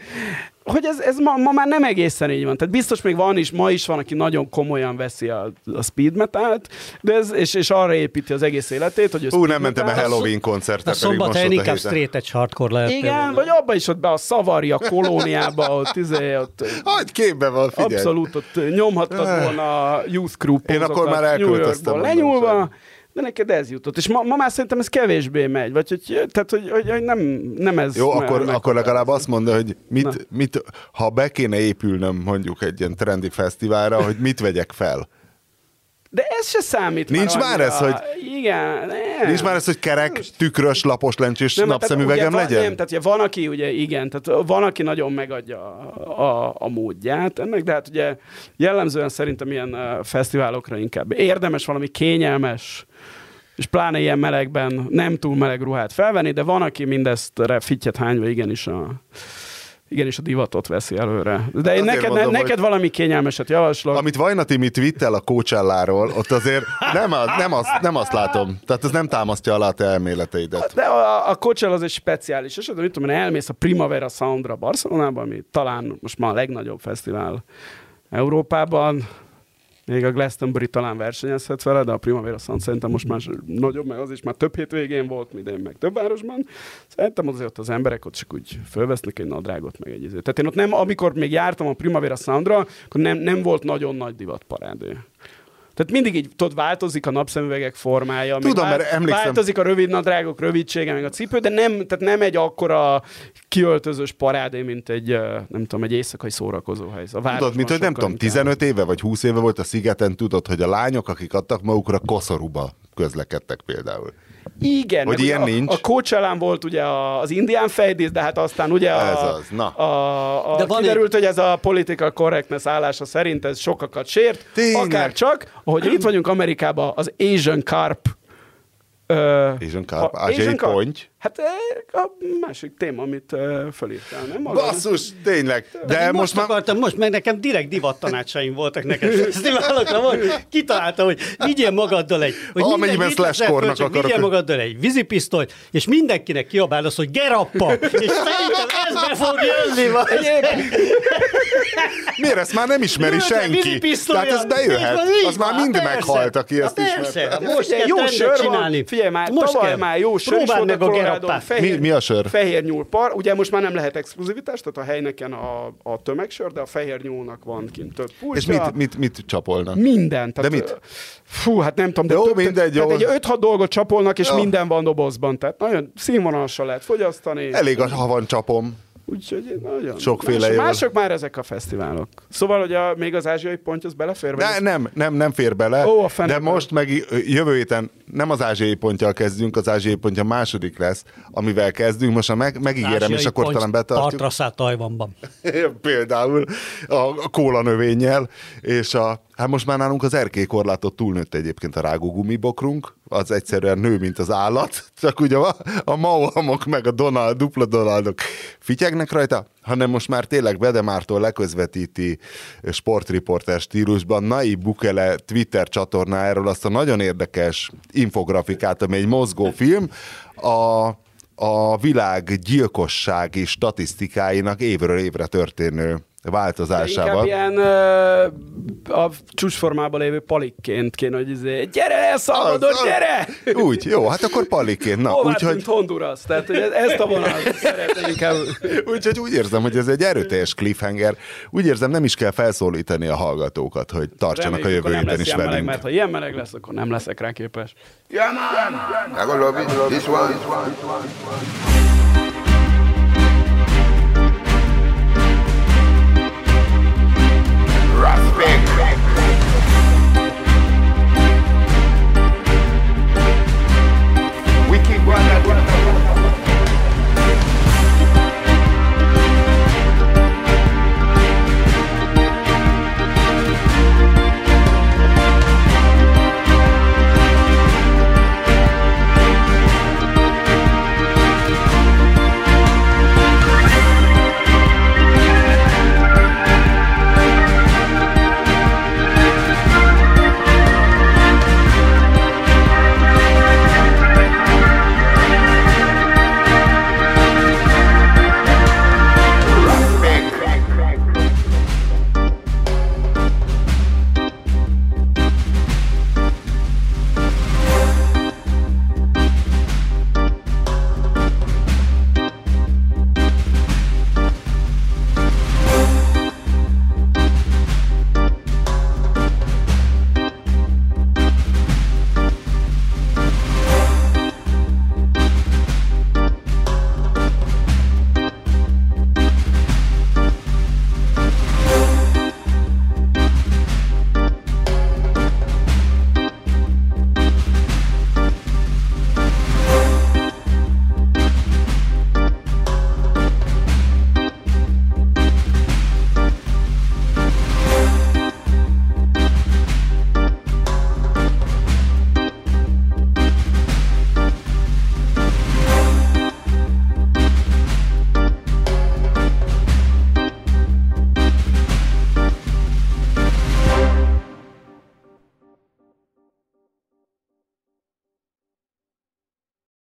Hogy ez, ez ma, ma már nem egészen így van. Tehát biztos még van is, ma is van, aki nagyon komolyan veszi a, a speed metalt, de ez, és, és arra építi az egész életét, hogy ő speed Ú, nem mentem a Halloween koncertre. A szombathelyen inkább straight-edge hardcore lehet. Igen, vagy abban is ott be a szavarja a kolóniába, ott izé, ott... Hagyj, képbe van, figyelj! Abszolút, ott nyomhattad volna a youth group. Én akkor már elköltöztem. Lenyúlva... De neked ez jutott. És ma, ma már szerintem ez kevésbé megy. Vagy hogy, tehát, hogy, hogy, hogy nem, nem ez... Jó, akkor, akkor legalább azt mondod, hogy mit, mit, ha be kéne épülnöm mondjuk egy ilyen trendi fesztiválra, hogy mit vegyek fel. De ez se számít. Nincs már, már ez, hogy... Igen, nem. Nincs már ez, hogy kerek, tükrös, lapos lencsés napszemüvegem legyen? Van, nem, tehát ugye van, aki ugye, igen, tehát van, aki nagyon megadja a, a, a módját ennek, de hát ugye jellemzően szerintem ilyen fesztiválokra inkább érdemes valami kényelmes, és pláne ilyen melegben nem túl meleg ruhát felvenni, de van, aki mindezt fittyet hányva igenis a... Igenis, a divatot veszi előre. De hát én neked, mondom, neked hogy... valami kényelmeset javaslok. Amit Vajnati mit vitt el a Coachelláról, ott azért nem, a, nem, azt, nem azt látom. Tehát ez nem támasztja alá a te elméleteidet. De a, a Coachella az egy speciális eset, de mit tudom, elmész a Primavera Soundra Barcelonában, ami talán most már a legnagyobb fesztivál Európában. Még a Glastonbury talán versenyezhet vele, de a Primavera Sound szerintem most már nagyobb, meg az is már több hétvégén volt, minden meg több városban. Szerintem azért ott az emberek ott csak úgy fölvesznek egy nadrágot, meg egy izőt. Tehát én ott nem, amikor még jártam a Primavera Soundra, akkor nem, nem volt nagyon nagy divatparádé. Tehát mindig így, tudod, változik a napszemüvegek formája, Tudom, mert emlékszem. változik a rövidnadrágok rövidsége, meg a cipő, de nem, tehát nem egy akkora kiöltözős parádé, mint egy, nem tudom, egy éjszakai szórakozóhely. Tudod, mint hogy nem tudom, tizenöt éve vagy húsz éve volt a Szigeten, tudod, hogy a lányok, akik adtak magukra, koszorúba közlekedtek például. Igen, hogy ilyen nincs. A Coachellán volt ugye az indián fejdísz, de hát aztán ugye a, az, na. A, a de kiderült, egy... hogy ez a political correctness állása szerint ez sokakat sért, Tényleg. akár csak, ahogy itt vagyunk Amerikában, az Asian Carp. Ö, Asian Carp, a, Asian Asian Carp. Ponty. Hát a másik téma, amit fölírtál, nem? Basszus, tényleg. De, de most már... akartam, most meg nekem direkt divat tanácsaim voltak nekem. Kitaláltam, hogy vigyél magaddal egy... Hogy ha, minden, kornak akarok. Vigyél magaddal egy vízipisztolyt, és mindenkinek kiabálod, hogy gerappa! És szerintem ez be fog jönni. Miért? Ezt már nem ismeri senki. Tehát ez bejöhet. Az már mind meghalt, aki ezt ismerte. Most jó sör van. Figyelj már, tavaly már jó sör is volt a Fehér, mi, mi a sör? Fehér nyúlpar. Ugye most már nem lehet exkluzivitás, tehát a helyneken a, a tömegsör, de a fehér nyúlnak van kint több pulcsa. És mit, mit, mit csapolnak? Mindent. Tehát, de mit? Fú, hát nem tudom. De jó, több, mindegy, jó. Tehát egy öt-hat dolgot csapolnak, és jó. minden van dobozban. Tehát nagyon színvonalasan lehet fogyasztani. Elég, ha van csapom. Úgyhogy nagyon. Sokféle Más, mások már ezek a fesztiválok. Szóval, hogy a, még az ázsiai ponty az belefér? Ne, nem, nem, nem fér bele. Ó, de most meg jövő héten nem az ázsiai pontjal kezdünk, az ázsiai pontja második lesz, amivel kezdünk. Most meg, megígérem, és akkor talán betartjuk. Tartraszát Tajvanban. Például a kóla növényel, és a hát most már nálunk az erkélykorlátot túlnőtt egyébként a rágógumibokrunk, az egyszerűen nő, mint az állat, csak ugye a, a mauhamok meg a Donald, dupla Donaldok fityegnek rajta, hanem most már tényleg Bedemártól leközvetíti sportriporter stílusban Nai Bukele Twitter csatornájáról azt a nagyon érdekes infografikát, ami egy mozgófilm, a... a világ gyilkossági statisztikáinak évről évre történő változásával. De inkább ilyen ö, a csúcsformában lévő palikként kéne, hogy izé, gyere El Salvador, gyere! Úgy, jó, hát akkor palikként. Na, Hová úgy, hogy... Honduras, tehát hogy ezt a vonalat szeretnék inkább. Úgyhogy úgy érzem, hogy ez egy erőteljes cliffhanger. Úgy érzem, nem is kell felszólítani a hallgatókat, hogy tartsanak Reméljük, a jövő héten is velünk. Meleg, mert ha ilyen meleg lesz, akkor nem leszek rá képes. Yeah, man! I gonna love it, this one, this one, this one, this one. Rasping. We keep going.